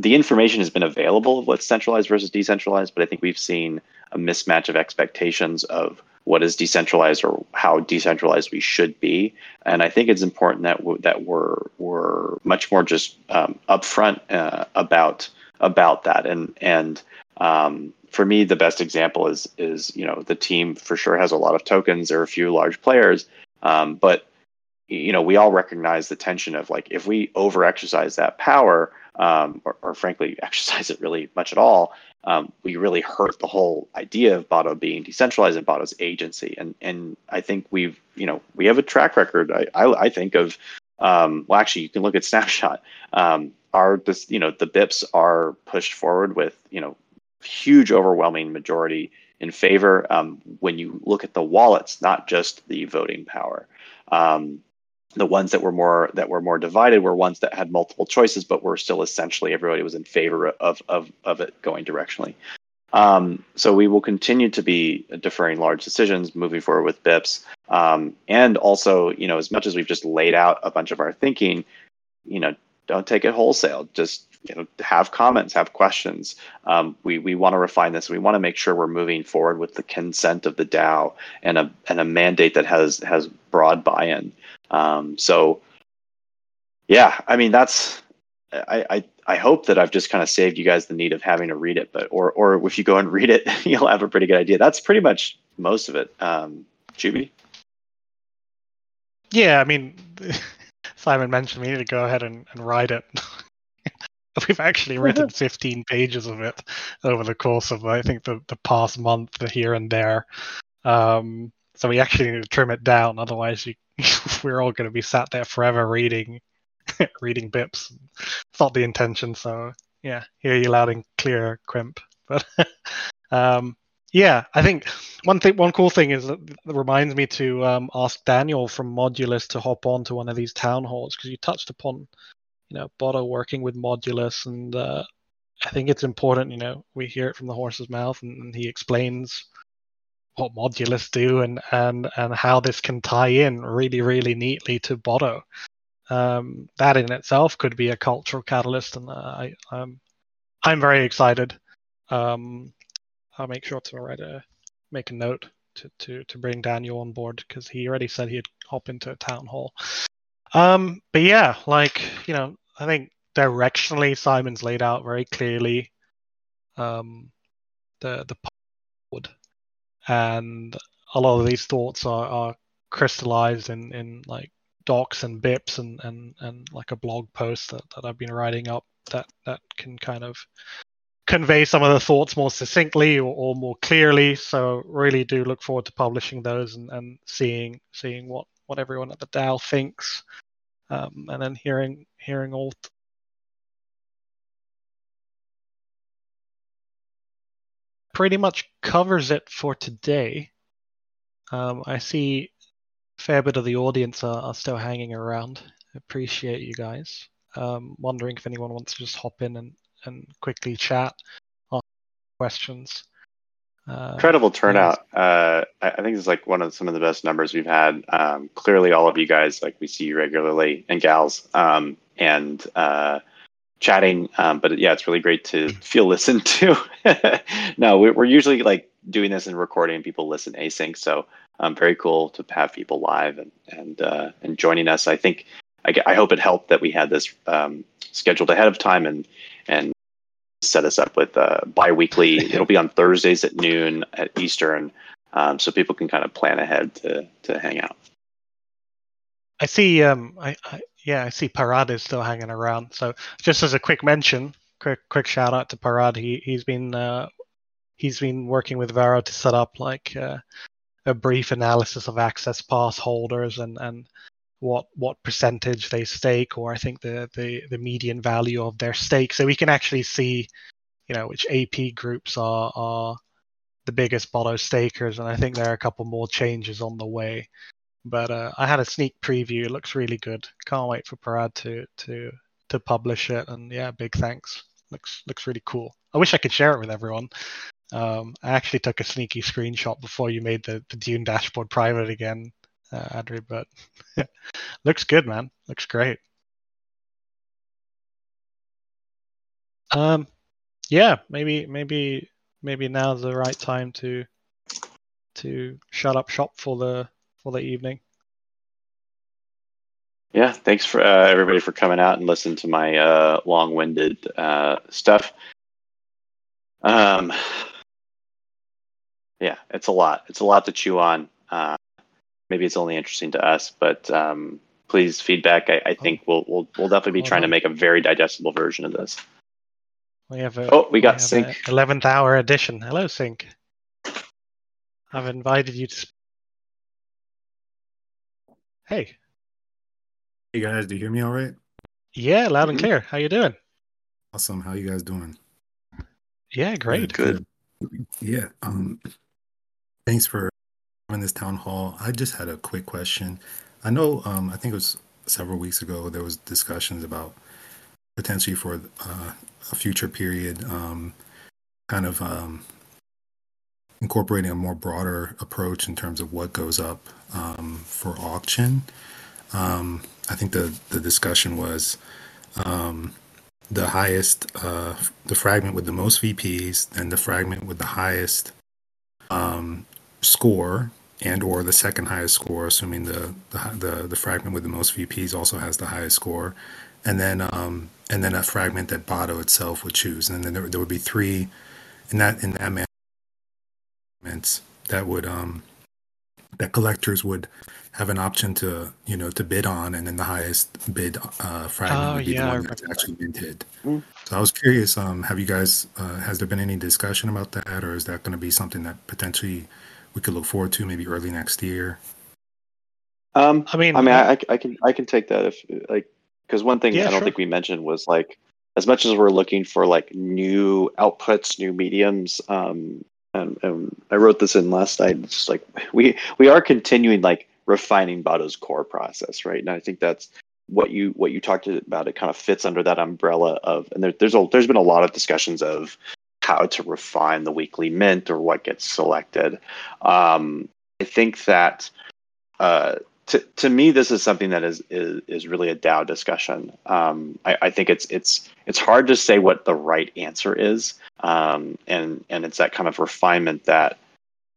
the information has been available of what's centralized versus decentralized, but I think we've seen a mismatch of expectations of what is decentralized or how decentralized we should be. And I think it's important that w- that we're we're much more just um, upfront uh, about about that. And and um, for me, the best example is is you know the team for sure has a lot of tokens. There are a few large players, um, but you know, we all recognize the tension of like, if we overexercise that power, um, or, or frankly, exercise it really much at all, um, we really hurt the whole idea of Botto being decentralized and Botto's agency. And and I think we've, you know, we have a track record, I, I, I think of, um, well, actually, you can look at Snapshot. Um, our, this, you know, the B I Ps are pushed forward with, you know, huge overwhelming majority in favor, um, when you look at the wallets, not just the voting power. Um, the ones that were more that were more divided were ones that had multiple choices, but were still essentially everybody was in favor of of of it going directionally. Um, so we will continue to be deferring large decisions, moving forward with B I Ps, um, and also, you know, as much as we've just laid out a bunch of our thinking, you know, don't take it wholesale. Just, you know, have comments, have questions. Um, we we want to refine this. We want to make sure we're moving forward with the consent of the DAO and a and a mandate that has has broad buy-in. Um, so, yeah, I mean, that's, I, I, I hope that I've just kind of saved you guys the need of having to read it, but, or, or if you go and read it, you'll have a pretty good idea. That's pretty much most of it. Um, Choobie? Yeah, I mean, Simon mentioned we need to go ahead and, and write it. We've actually written fifteen pages of it over the course of, I think, the, the past month, the here and there. Um, so we actually need to trim it down. Otherwise you, we're all going to be sat there forever reading, reading B I Ps. It's not the intention. So yeah, hear you loud and clear, Quimp. But um, yeah, I think one thing, one cool thing is that it reminds me to um, ask Daniel from Modulus to hop on to one of these town halls, because you touched upon, you know, Botto working with Modulus, and uh, I think it's important. You know, we hear it from the horse's mouth, and, and he explains what Modulus do and, and, and how this can tie in really, really neatly to Botto. Um, that in itself could be a cultural catalyst, and I, I'm, I'm very excited. Um, I'll make sure to write a, make a note to, to, to bring Daniel on board, because he already said he'd hop into a town hall. Um, but yeah, like, you know, I think directionally Simon's laid out very clearly um, the the board. And a lot of these thoughts are, are crystallized in, in like docs and B I Ps and, and, and like a blog post that, that I've been writing up that, that can kind of convey some of the thoughts more succinctly or, or more clearly. So really do look forward to publishing those and, and seeing seeing what, what everyone at the DAO thinks, um, and then hearing hearing all. Th- Pretty much covers it for today. Um, I see a fair bit of the audience are, are still hanging around. Appreciate you guys. Um, wondering if anyone wants to just hop in and, and quickly chat, ask questions. Uh, Incredible turnout. Uh, I think it's like one of some of the best numbers we've had. Um, clearly, all of you guys, like we see you regularly, and gals, um, and. Uh, chatting, um, but yeah, it's really great to feel listened to. No, we're usually like doing this and recording, people listen async, so um, very cool to have people live and and uh, and joining us. I think I, I hope it helped that we had this um, scheduled ahead of time and and set us up with uh, bi-weekly. It'll be on Thursdays at noon at Eastern, um, so people can kind of plan ahead to to hang out. I see. Um, I, I yeah, I see Parade is still hanging around. So just as a quick mention, quick quick shout out to Parade. He he's been uh, he's been working with Vero to set up like uh, a brief analysis of access pass holders and, and what what percentage they stake, or I think the, the, the median value of their stake. So we can actually see, you know, which A P groups are are the biggest Botto stakers, and I think there are a couple more changes on the way. But uh, I had a sneak preview. It looks really good. Can't wait for Parade to to to publish it. And yeah, big thanks. Looks looks really cool. I wish I could share it with everyone. Um, I actually took a sneaky screenshot before you made the, the Dune dashboard private again, uh, Adri. But looks good, man. Looks great. Um, yeah, maybe maybe maybe now's the right time to to shut up shop for the. for the evening. Yeah, thanks for uh, everybody for coming out and listening to my uh, long-winded uh, stuff. Um, yeah, it's a lot. It's a lot to chew on. Uh, maybe it's only interesting to us, but um, please feedback. I, I think we'll we'll we'll definitely be trying to make a very digestible version of this. We have a, oh, we got we Sync. eleventh hour edition. Hello, Sync. I've invited you to speak. Hey. Hey guys, do you hear me all right? Yeah, loud mm-hmm. and clear. How you doing? Awesome. How you guys doing? Yeah, great. Yeah, good. Yeah. Um, thanks for having this town hall. I just had a quick question. I know, um, I think it was several weeks ago, there was discussions about potentially for uh, a future period, um, kind of um, incorporating a more broader approach in terms of what goes up um, for auction. Um, I think the, the discussion was um, the highest, uh, the fragment with the most V Ps, and the fragment with the highest um, score, and or the second highest score, assuming the, the the the fragment with the most V Ps also has the highest score, and then um and then a fragment that Botto itself would choose, and then there, there would be three in that in that manner that would um that collectors would have an option to you know to bid on, and then the highest bid uh, fragment oh, would be yeah, the one that's actually minted. Mm. So I was curious, um have you guys uh, has there been any discussion about that, or is that going to be something that potentially we could look forward to maybe early next year? Um, I mean, I mean, I, I can I can take that if like because one thing yeah, I don't sure. think we mentioned was like as much as we're looking for like new outputs, new mediums. Um, and, and I wrote this in last night. It's just, like we we are continuing like refining Botto's core process, right? And I think that's what you what you talked about. It kind of fits under that umbrella of and there, there's a, there's been a lot of discussions of how to refine the weekly mint or what gets selected. Um, I think that uh, to to me, this is something that is is, is really a DAO discussion. Um, I, I think it's it's it's hard to say what the right answer is, um, and and it's that kind of refinement that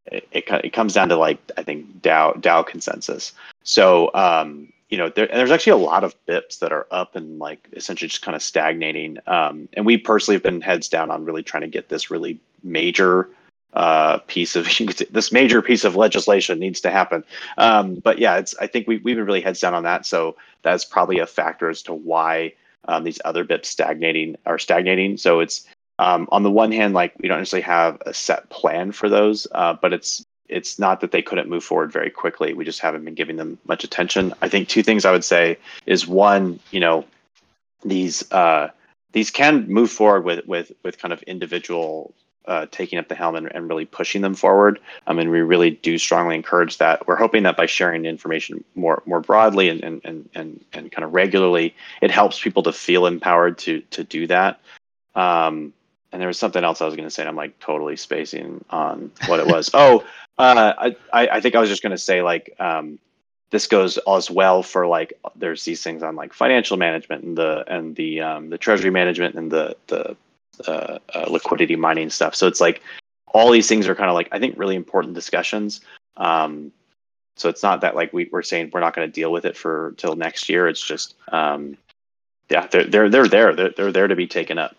it, it it comes down to like I think DAO DAO consensus. So um, you know, there, and there's actually a lot of B I Ps that are up and like essentially just kind of stagnating. Um, and we personally have been heads down on really trying to get this really major uh, piece of this major piece of legislation needs to happen. Um, but yeah, it's I think we, we've been really heads down on that. So that's probably a factor as to why um, these other B I Ps stagnating are stagnating. So it's um, on the one hand, like we don't necessarily have a set plan for those, uh, but it's. It's not that they couldn't move forward very quickly. We just haven't been giving them much attention. I think two things I would say is one, you know, these uh, these can move forward with with with kind of individual uh, taking up the helm and, and really pushing them forward. I mean, we really do strongly encourage that. We're hoping that by sharing information more more broadly and and and and, and kind of regularly, it helps people to feel empowered to to do that. Um, and there was something else I was going to say, and I'm like totally spacing on what it was. oh. Uh, I, I think I was just going to say, like, um, this goes as well for, like, there's these things on, like, financial management and the and the um, the treasury management and the, the uh, uh, liquidity mining stuff. So it's, like, all these things are kind of, like, I think really important discussions. Um, so it's not that, like, we, we're saying we're not going to deal with it for till next year. It's just, um, yeah, they're, they're, they're there. They're, they're there to be taken up.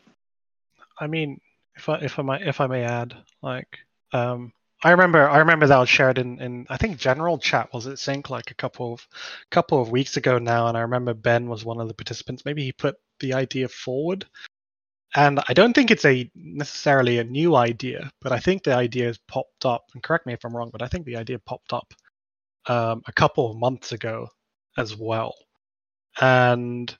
I mean, if I, if I, might, if I may add, like... Um... I remember, I remember that was shared in, in I think general chat was at Sync like a couple of couple of weeks ago now, and I remember Ben was one of the participants. Maybe he put the idea forward, and I don't think it's a necessarily a new idea, but I think the idea has popped up. And correct me if I'm wrong, but I think the idea popped up um, a couple of months ago as well. And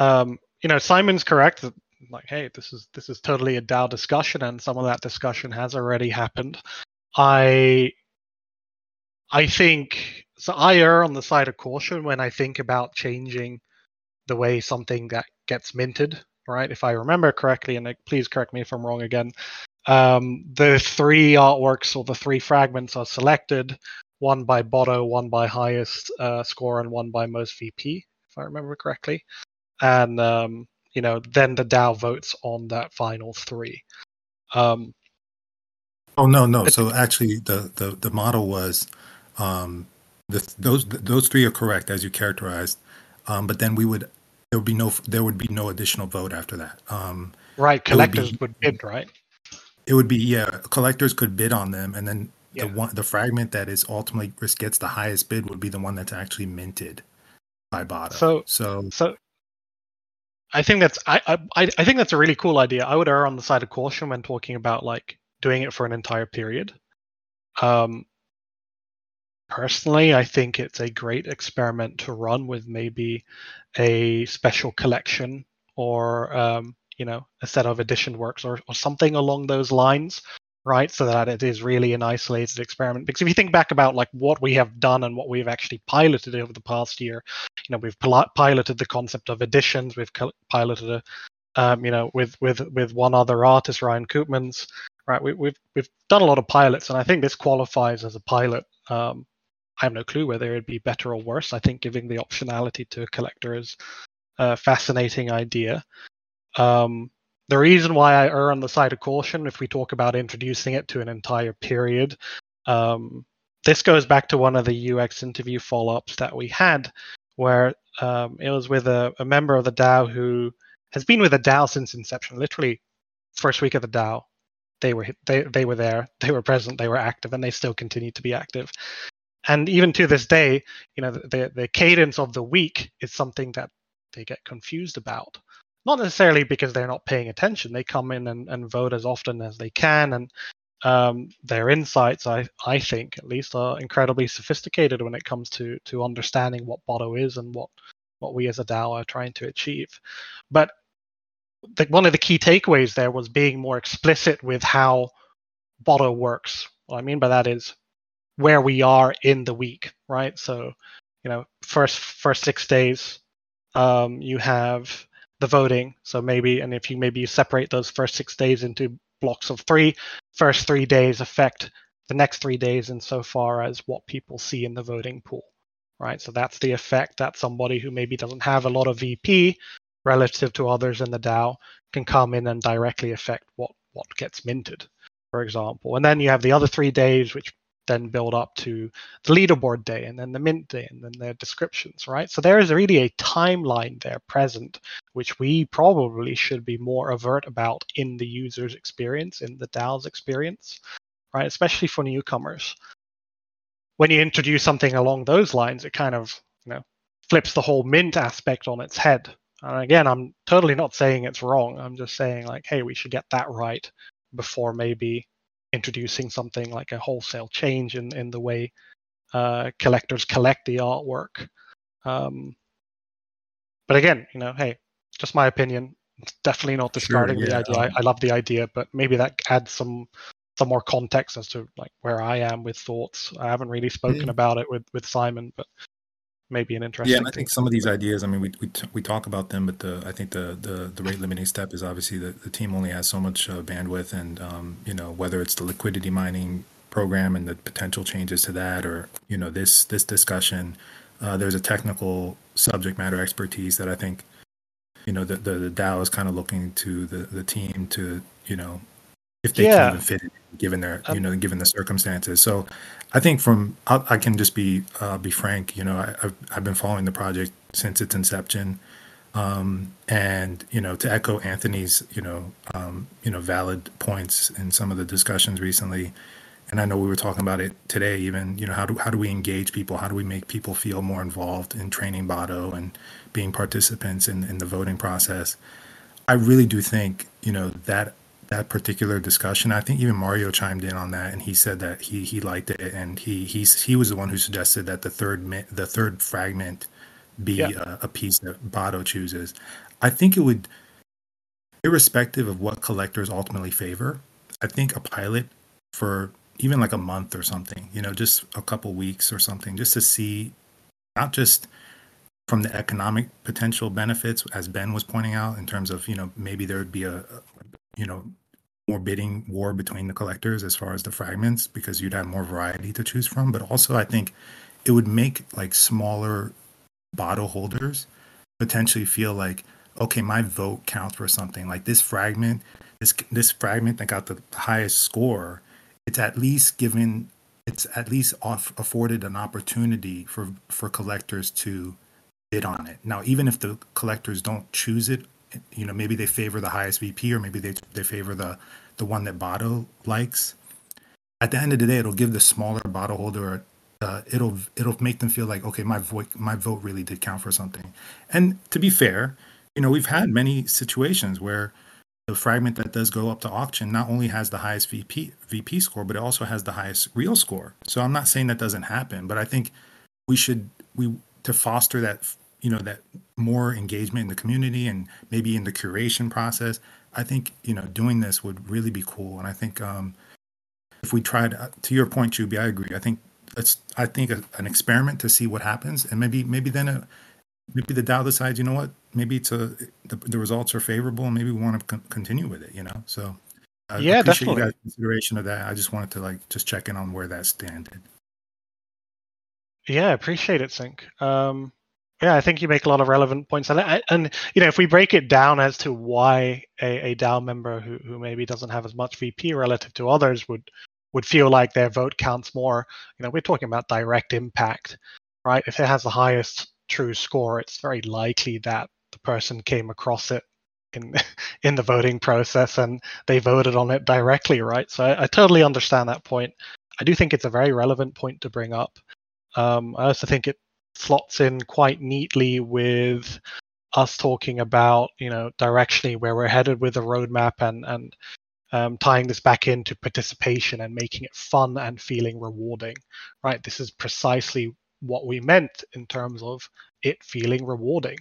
um, you know, Simon's correct that, like, hey, this is this is totally a DAO discussion, and some of that discussion has already happened. I I think so. I err on the side of caution when I think about changing the way something that gets minted. Right? If I remember correctly, and please correct me if I'm wrong again, um, the three artworks or the three fragments are selected: one by Botto, one by highest uh, score, and one by most V P, if I remember correctly, and um, you know, then the DAO votes on that final three. Um, oh no, no. So actually, the the, the model was um, the, those those three are correct as you characterized, um, but then we would there would be no there would be no additional vote after that. Um, right, collectors would, be, would bid, right? It would be yeah, collectors could bid on them, and then yeah. the one the fragment that is ultimately gets the highest bid would be the one that's actually minted. by Botto. So, so, so I think that's I, I I think that's a really cool idea. I would err on the side of caution when talking about like doing it for an entire period. Um, personally, I think it's a great experiment to run with maybe a special collection or um, you know, a set of editioned works or, or something along those lines. Right, so that it is really an isolated experiment. Because if you think back about like what we have done and what we've actually piloted over the past year, you know, we've pil- piloted the concept of editions. We've co- piloted a, um, you know, with with with one other artist, Ryan Koopmans. Right, we, we've we've done a lot of pilots, and I think this qualifies as a pilot. Um, I have no clue whether it'd be better or worse. I think giving the optionality to a collector is a fascinating idea. Um, The reason why I err on the side of caution, if we talk about introducing it to an entire period, um, this goes back to one of the U X interview follow-ups that we had, where um, it was with a, a member of the DAO who has been with the DAO since inception. Literally, first week of the DAO, they were they they were there, they were present, they were active, and they still continue to be active. And even to this day, you know, the the cadence of the week is something that they get confused about. Not necessarily because they're not paying attention. They come in and, and vote as often as they can. And um, their insights, I, I think, at least, are incredibly sophisticated when it comes to to understanding what Botto is and what, what we as a DAO are trying to achieve. But the, one of the key takeaways there was being more explicit with how Botto works. What I mean by that is where we are in the week, right? So, you know, first first six days, um, you have the voting. So maybe, and if you maybe you separate those first six days into blocks of three, first three days affect the next three days insofar as what people see in the voting pool, right? So that's the effect that somebody who maybe doesn't have a lot of V P relative to others in the DAO can come in and directly affect what, what gets minted, for example. And then you have the other three days, which then build up to the leaderboard day and then the mint day and then their descriptions, right? So there is really a timeline there present, which we probably should be more overt about in the user's experience, in the DAO's experience, right? Especially for newcomers. When you introduce something along those lines, it kind of, you know, flips the whole mint aspect on its head. And again, I'm totally not saying it's wrong. I'm just saying like, hey, we should get that right before maybe introducing something like a wholesale change in, in the way uh, collectors collect the artwork. Um, but again, you know, hey, just my opinion. It's definitely not discarding sure, yeah. the idea. I, I love the idea, but maybe that adds some some more context as to like where I am with thoughts. I haven't really spoken yeah. about it with, with Simon, but maybe an interesting. Yeah, and I think some of these ideas. I mean, we we, t- we talk about them, but the I think the the, the rate limiting step is obviously that the team only has so much uh, bandwidth, and um, you know, whether it's the liquidity mining program and the potential changes to that, or you know, this this discussion, uh, there's a technical subject matter expertise that I think, you know, the the, the DAO is kind of looking to the, the team to, you know, if they yeah. can even fit it, given their um, you know, given the circumstances. So I think from I, I can just be uh, be frank, you know, I, I've I've been following the project since its inception, um, and you know, to echo Anthony's you know um, you know valid points in some of the discussions recently, and I know we were talking about it today even, you know, how do how do we engage people, how do we make people feel more involved in training Botto and being participants in, in the voting process. I really do think, you know, that. that particular discussion, I think even Mario chimed in on that, and he said that he he liked it, and he he, he was the one who suggested that the third the third fragment be yeah. a, a piece that Botto chooses. I think it would, irrespective of what collectors ultimately favor, I think a pilot for even like a month or something, you know, just a couple weeks or something, just to see, not just from the economic potential benefits, as Ben was pointing out, in terms of, you know, maybe there would be a, a you know, more bidding war between the collectors as far as the fragments, because you'd have more variety to choose from. But also, I think it would make like smaller Botto holders potentially feel like, okay, my vote counts for something. Like this fragment, this this fragment that got the highest score, it's at least given, it's at least off, afforded an opportunity for for collectors to bid on it. Now, even if the collectors don't choose it, you know, maybe they favor the highest V P, or maybe they they favor the the one that Botto likes. At the end of the day, it'll give the smaller Botto holder uh, it'll it'll make them feel like, okay, my vote my vote really did count for something. And to be fair, you know, we've had many situations where the fragment that does go up to auction not only has the highest V P V P score, but it also has the highest real score. So I'm not saying that doesn't happen, but I think we should we to foster that, you know, that more engagement in the community and maybe in the curation process. I think, you know, doing this would really be cool. And I think um, if we tried, uh, to your point, choobie, I agree. I think let's I think a, an experiment to see what happens, and maybe maybe then a, maybe the DAO decides, you know what, maybe it's a, the, the results are favorable, and maybe we want to con continue with it. You know, so I yeah, appreciate definitely. you guys' consideration of that. I just wanted to like just check in on where that standed. Yeah, appreciate it, Sync. Um, yeah, I think you make a lot of relevant points, and I, and you know, if we break it down as to why a, a DAO member who who maybe doesn't have as much V P relative to others would would feel like their vote counts more, you know, we're talking about direct impact, right? If it has the highest true score, it's very likely that the person came across it in in the voting process and they voted on it directly, right? So I, I totally understand that point. I do think it's a very relevant point to bring up. Um, I also think it slots in quite neatly with us talking about, you know, directionally where we're headed with the roadmap, and and um, tying this back into participation and making it fun and feeling rewarding, right? This is precisely what we meant in terms of it feeling rewarding,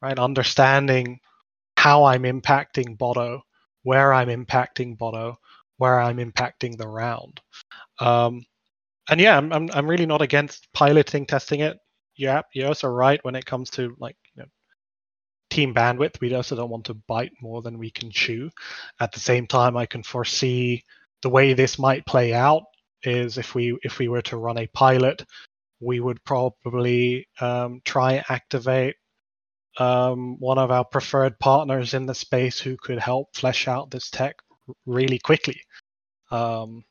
right? Understanding how I'm impacting Botto, where I'm impacting Botto, where I'm impacting the round. Um, and yeah, I'm, I'm I'm really not against piloting, testing it. Yeah, you're also right when it comes to like, you know, team bandwidth. We also don't want to bite more than we can chew. At the same time, I can foresee the way this might play out is if we if we were to run a pilot, we would probably um, try and activate um, one of our preferred partners in the space who could help flesh out this tech really quickly. Um,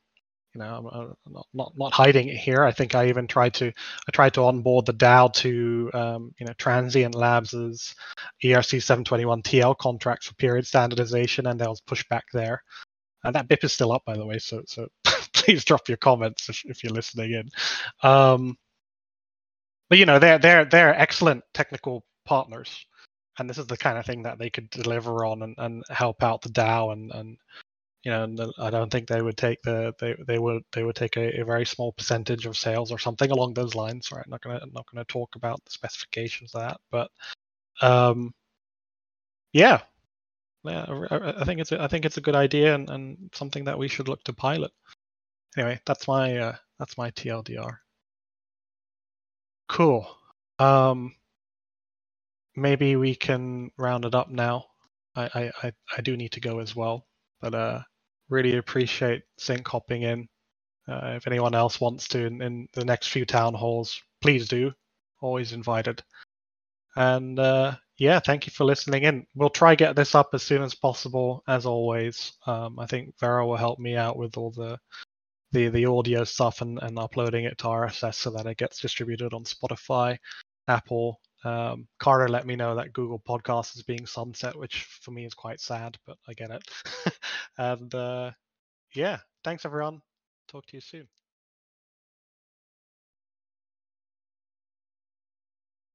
you know, I'm, I'm not, not not hiding it here. I think I even tried to I tried to onboard the DAO to um, you know, Transient Labs' E R C seven twenty-one T L contract for period standardization, and there was pushback there. And that B I P is still up, by the way. So so please drop your comments if, if you're listening in. Um, But you know, they're they're they're excellent technical partners, and this is the kind of thing that they could deliver on and, and help out the DAO, and and you know, and the, I don't think they would take the they they would they would take a, a very small percentage of sales or something along those lines. Right? I'm not gonna I'm not gonna talk about the specifications of that, but um, yeah, yeah, I, I think it's a, I think it's a good idea, and, and something that we should look to pilot. Anyway, that's my uh, that's my T L D R. Cool. Um, maybe we can round it up now. I, I, I do need to go as well, but uh, really appreciate Sync hopping in. Uh, if anyone else wants to in, in the next few town halls, please do. Always invited. And uh, yeah, thank you for listening in. We'll try get this up as soon as possible, as always. Um, I think Vero will help me out with all the the the audio stuff and, and uploading it to R S S so that it gets distributed on Spotify, Apple. Um, Carter let me know that Google Podcasts is being sunset, which for me is quite sad, but I get it. And uh, yeah, thanks everyone. Talk to you soon.